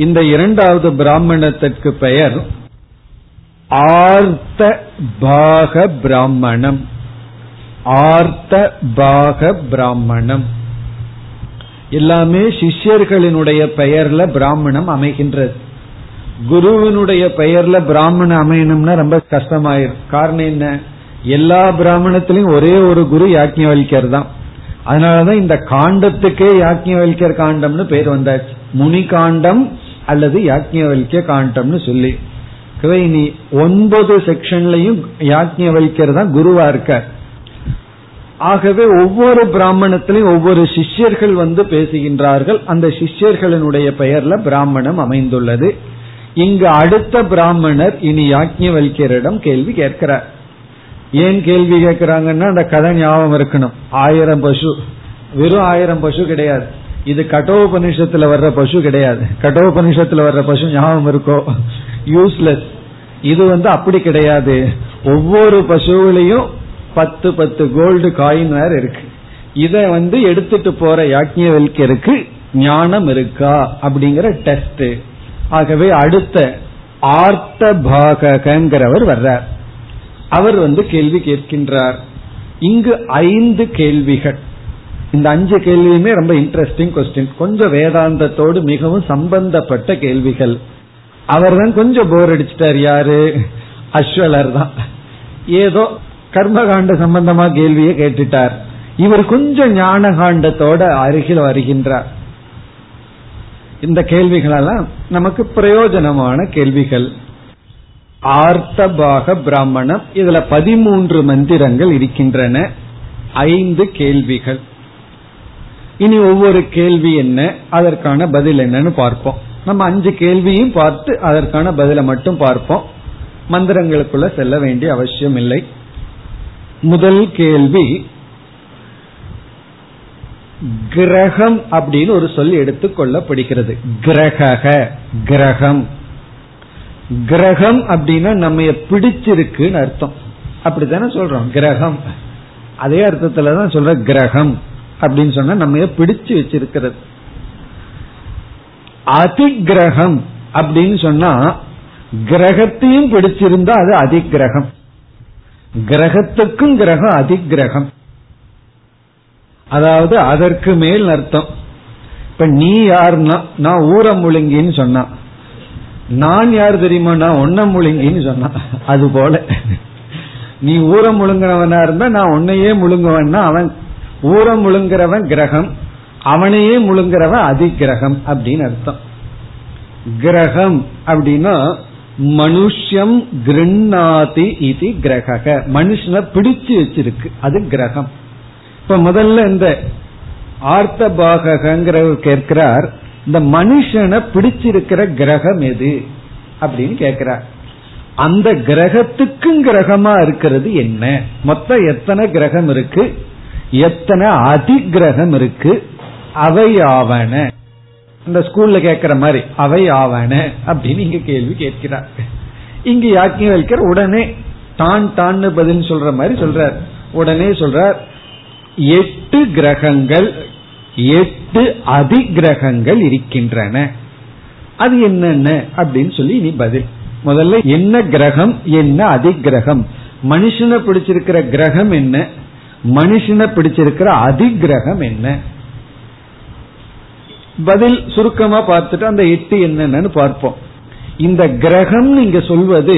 இந்த இரண்டாவது பிராமணத்திற்கு பெயர் ஆர்த்த பாக பிராமணம். ஆர்த்த பாக பிராமணம் எல்லாமே சிஷ்யர்களினுடைய பெயர்ல பிராமணம் அமைகின்றது. குருவினுடைய பெயர்ல பிராமண அமையணும்னா ரொம்ப கஷ்டமாயிரும். காரணம் என்ன, எல்லா பிராமணத்திலயும் ஒரே ஒரு குரு யாஜ்ஞவல்க்யர் தான். அதனாலதான் இந்த காண்டத்துக்கே யாஜ்ஞவல்க்யர் காண்டம்னு பேர் வந்தாச்சு, முனி காண்டம் அல்லது யாஜ்ஞவல்க்ய காண்டம்னு சொல்லி. இனி ஒன்பது செக்ஷன்லயும் யாஜ்ஞவல்க்யர் தான் குருவா இருக்கார். ஆகவே ஒவ்வொரு பிராமணத்திலையும் ஒவ்வொரு சிஷ்யர்கள் வந்து பேசுகின்றார்கள். அந்த சிஷ்யர்களினுடைய பெயர்ல பிராமணம் அமைந்துள்ளது. இங்கு அடுத்த பிராமணர் இனி யாஜ்ஞவல்க்யரிடம் கேள்வி கேட்கிறார். ஏன் கேள்வி கேட்கிறாங்கன்னா, அந்த கதை ஞாபகம் இருக்கணும். ஆயிரம் பசு, வெறும் ஆயிரம் பசு கிடையாது, இது கடோபனிஷத்துல வர்ற பசு கிடையாது. கடோபனிஷத்துல வர்ற பசு ஞாபகம் இருக்கோ, யூஸ்லெஸ். இது வந்து அப்படி கிடையாது. ஒவ்வொரு பசுவிலையும் பத்து பத்து கோல்டு காயின் வேற இருக்கு. இதை வந்து எடுத்துட்டு போற யாஜ்ஞவல்க்யருக்கு ஞானம் இருக்கா அப்படிங்கிற டெஸ்ட். ஆகவே அடுத்த ஆர்த்த பாகங்கிறவர் வர்றார். அவர் வந்து கேள்வி கேட்கின்றார். இங்கு ஐந்து கேள்விகள். இந்த அஞ்சு கேள்வியுமே ரொம்ப இன்ட்ரெஸ்டிங் கொஸ்டின், கொஞ்சம் வேதாந்தத்தோடு மிகவும் சம்பந்தப்பட்ட கேள்விகள். அவர் தான் கொஞ்சம் போர் அடிச்சிட்டார். யாரு? அஸ்வலர் தான். ஏதோ கர்மகாண்ட சம்பந்தமா கேள்வியை கேட்டுட்டார். இவர் கொஞ்சம் ஞான காண்டத்தோட அருகில் வருகின்றார். இந்த கேள்விகளெல்லாம் நமக்கு பிரயோஜனமான கேள்விகள். ஆர்த்த பாக பிராமணம், இதுல பதிமூன்று மந்திரங்கள் இருக்கின்றன, ஐந்து கேள்விகள். இனி ஒவ்வொரு கேள்வி என்ன, அதற்கான பதில் என்னன்னு பார்ப்போம். நம்ம அஞ்சு கேள்வியும் பார்த்து அதற்கான பதிலை மட்டும் பார்ப்போம். மந்திரங்களுக்குள்ள செல்ல வேண்டிய அவசியம் இல்லை. முதல் கேள்வி, கிரகம் அப்படின்னு ஒரு சொல் எடுத்துக்கொள்ளப்படுகிறது. கிரக கிரகம் கிரகம் அப்படின்னா நம்ம பிடிச்சிருக்குன்னு அர்த்தம். அப்படித்தானே சொல்றோம் கிரகம். அதே அர்த்தத்துலதான் சொல்ற கிரகம் அப்படின்னு சொன்னா நம்ம பிடிச்சு வச்சிருக்கிறது. அதிகிரகம் அப்படின்னு சொன்னா கிரகத்தையும் பிடிச்சிருந்தா அது அதிகிரகம். கிரகத்துக்கும் கிரகம் அதிகிரகம், அதாவது அதற்கு மேல் அர்த்தம். இப்ப நீ யாருன்னா நான் ஊர முழுங்கின்னு சொன்னா, நான் யார் தெரியுமா, நான் ஒன்ன முழுங்கின்னு சொன்னா. அது போல நீ ஊர முழுங்கினவனா இருந்தா நான் ஒன்னையே முழுங்குவன்னா அவன் ஊர முழுங்குறவன் கிரகம், அவனையே முழுங்குறவன் அதிகிரகம் அப்படின்னு அர்த்தம். கிரகம் அப்படின்னா மனுஷம் கிருண்ணாதி இது கிரக, மனுஷனை பிடிச்சு வச்சிருக்கு அது கிரகம். இப்ப முதல்ல இந்த ஆர்த்த பாகங்கிறவர் கேட்கிறார், இந்த மனுஷனை பிடிச்சிருக்கிற கிரகம் எது அப்படின்னு கேட்கிறார். அந்த கிரகத்துக்கும் கிரகமா இருக்கிறது என்ன? மொத்தம் எத்தனை கிரகம் இருக்கு, எத்தனை அதிகிரகம் இருக்கு, அவை ஆவன. இந்த ஸ்கூல்ல கேட்கிற மாதிரி அவை ஆவன அப்படின்னு இங்க கேள்வி கேட்கிறார். இங்க யாஜ்ஞவல்க்யர் உடனே தான் தான் பதில் சொல்ற மாதிரி சொல்றார். உடனே சொல்றார், எட்டு கிரகங்கள், எட்டு அதிகிரகங்கள் இருக்கின்றன. அது என்னென்ன அப்படின்னு சொல்லி இனி பதில். முதல்ல என்ன கிரகம், என்ன அதிகிரகம், மனுஷனை பிடிச்சிருக்கிற கிரகம் என்ன, மனுஷனை பிடிச்சிருக்கிற அதிகிரகம் என்ன, பதில் சுருக்கமா பார்த்துட்டு அந்த எட்டு என்னென்னு பார்ப்போம். இந்த கிரகம் நீங்க சொல்வது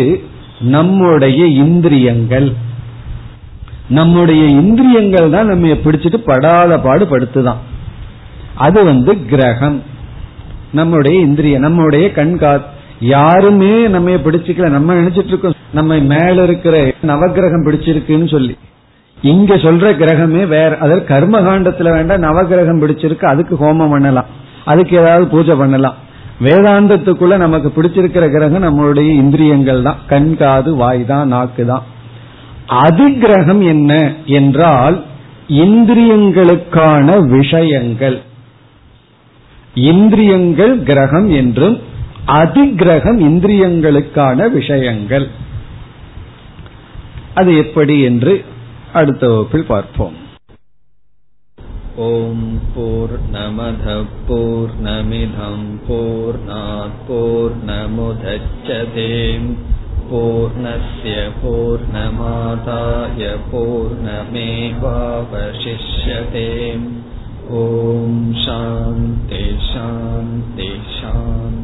நம்முடைய இந்திரியங்கள். நம்முடைய இந்திரியங்கள் தான் நம்ம பிடிச்சிட்டு படாத பாடுபடுத்துதான். அது வந்து கிரகம். நம்முடைய இந்திரிய, நம்முடைய கண்காத் யாருமே நம்ம பிடிச்சிக்கல. நம்ம நினைச்சிட்டு இருக்கோம் நம்ம மேல இருக்கிற நவகிரகம் பிடிச்சிருக்குன்னு சொல்லி. இங்க சொல்ற கிரகமே வேற. அதாவது கர்மகாண்டத்துல வேண்டாம், நவகிரகம் பிடிச்சிருக்கு அதுக்கு ஹோமம் பண்ணலாம், அதுக்கு ஏதாவது பூஜை பண்ணலாம். வேதாந்தத்துக்குள்ள நமக்கு பிடிச்சிருக்கிற கிரகம் நம்மளுடைய இந்திரியங்கள் தான். கண், காது, வாய் தான், நாக்கு தான். அதிகிரகம் என்ன என்றால் இந்திரியங்களுக்கான விஷயங்கள். இந்திரியங்கள் கிரகம் என்றும் அதிகிரகம் இந்திரியங்களுக்கான விஷயங்கள். அது எப்படி என்று அடுத்த வகுப்பில் பார்ப்போம். ஓம் பூர்ணமத பூர்ணமிதம் பூர்ணாத் பூர்ணமுதச்யதே பூர்ணஸ்ய பூர்ணமாதாய பூர்ணமேவாவசிஷ்யதே. ஓம் சாந்தி சாந்தி சாந்தி.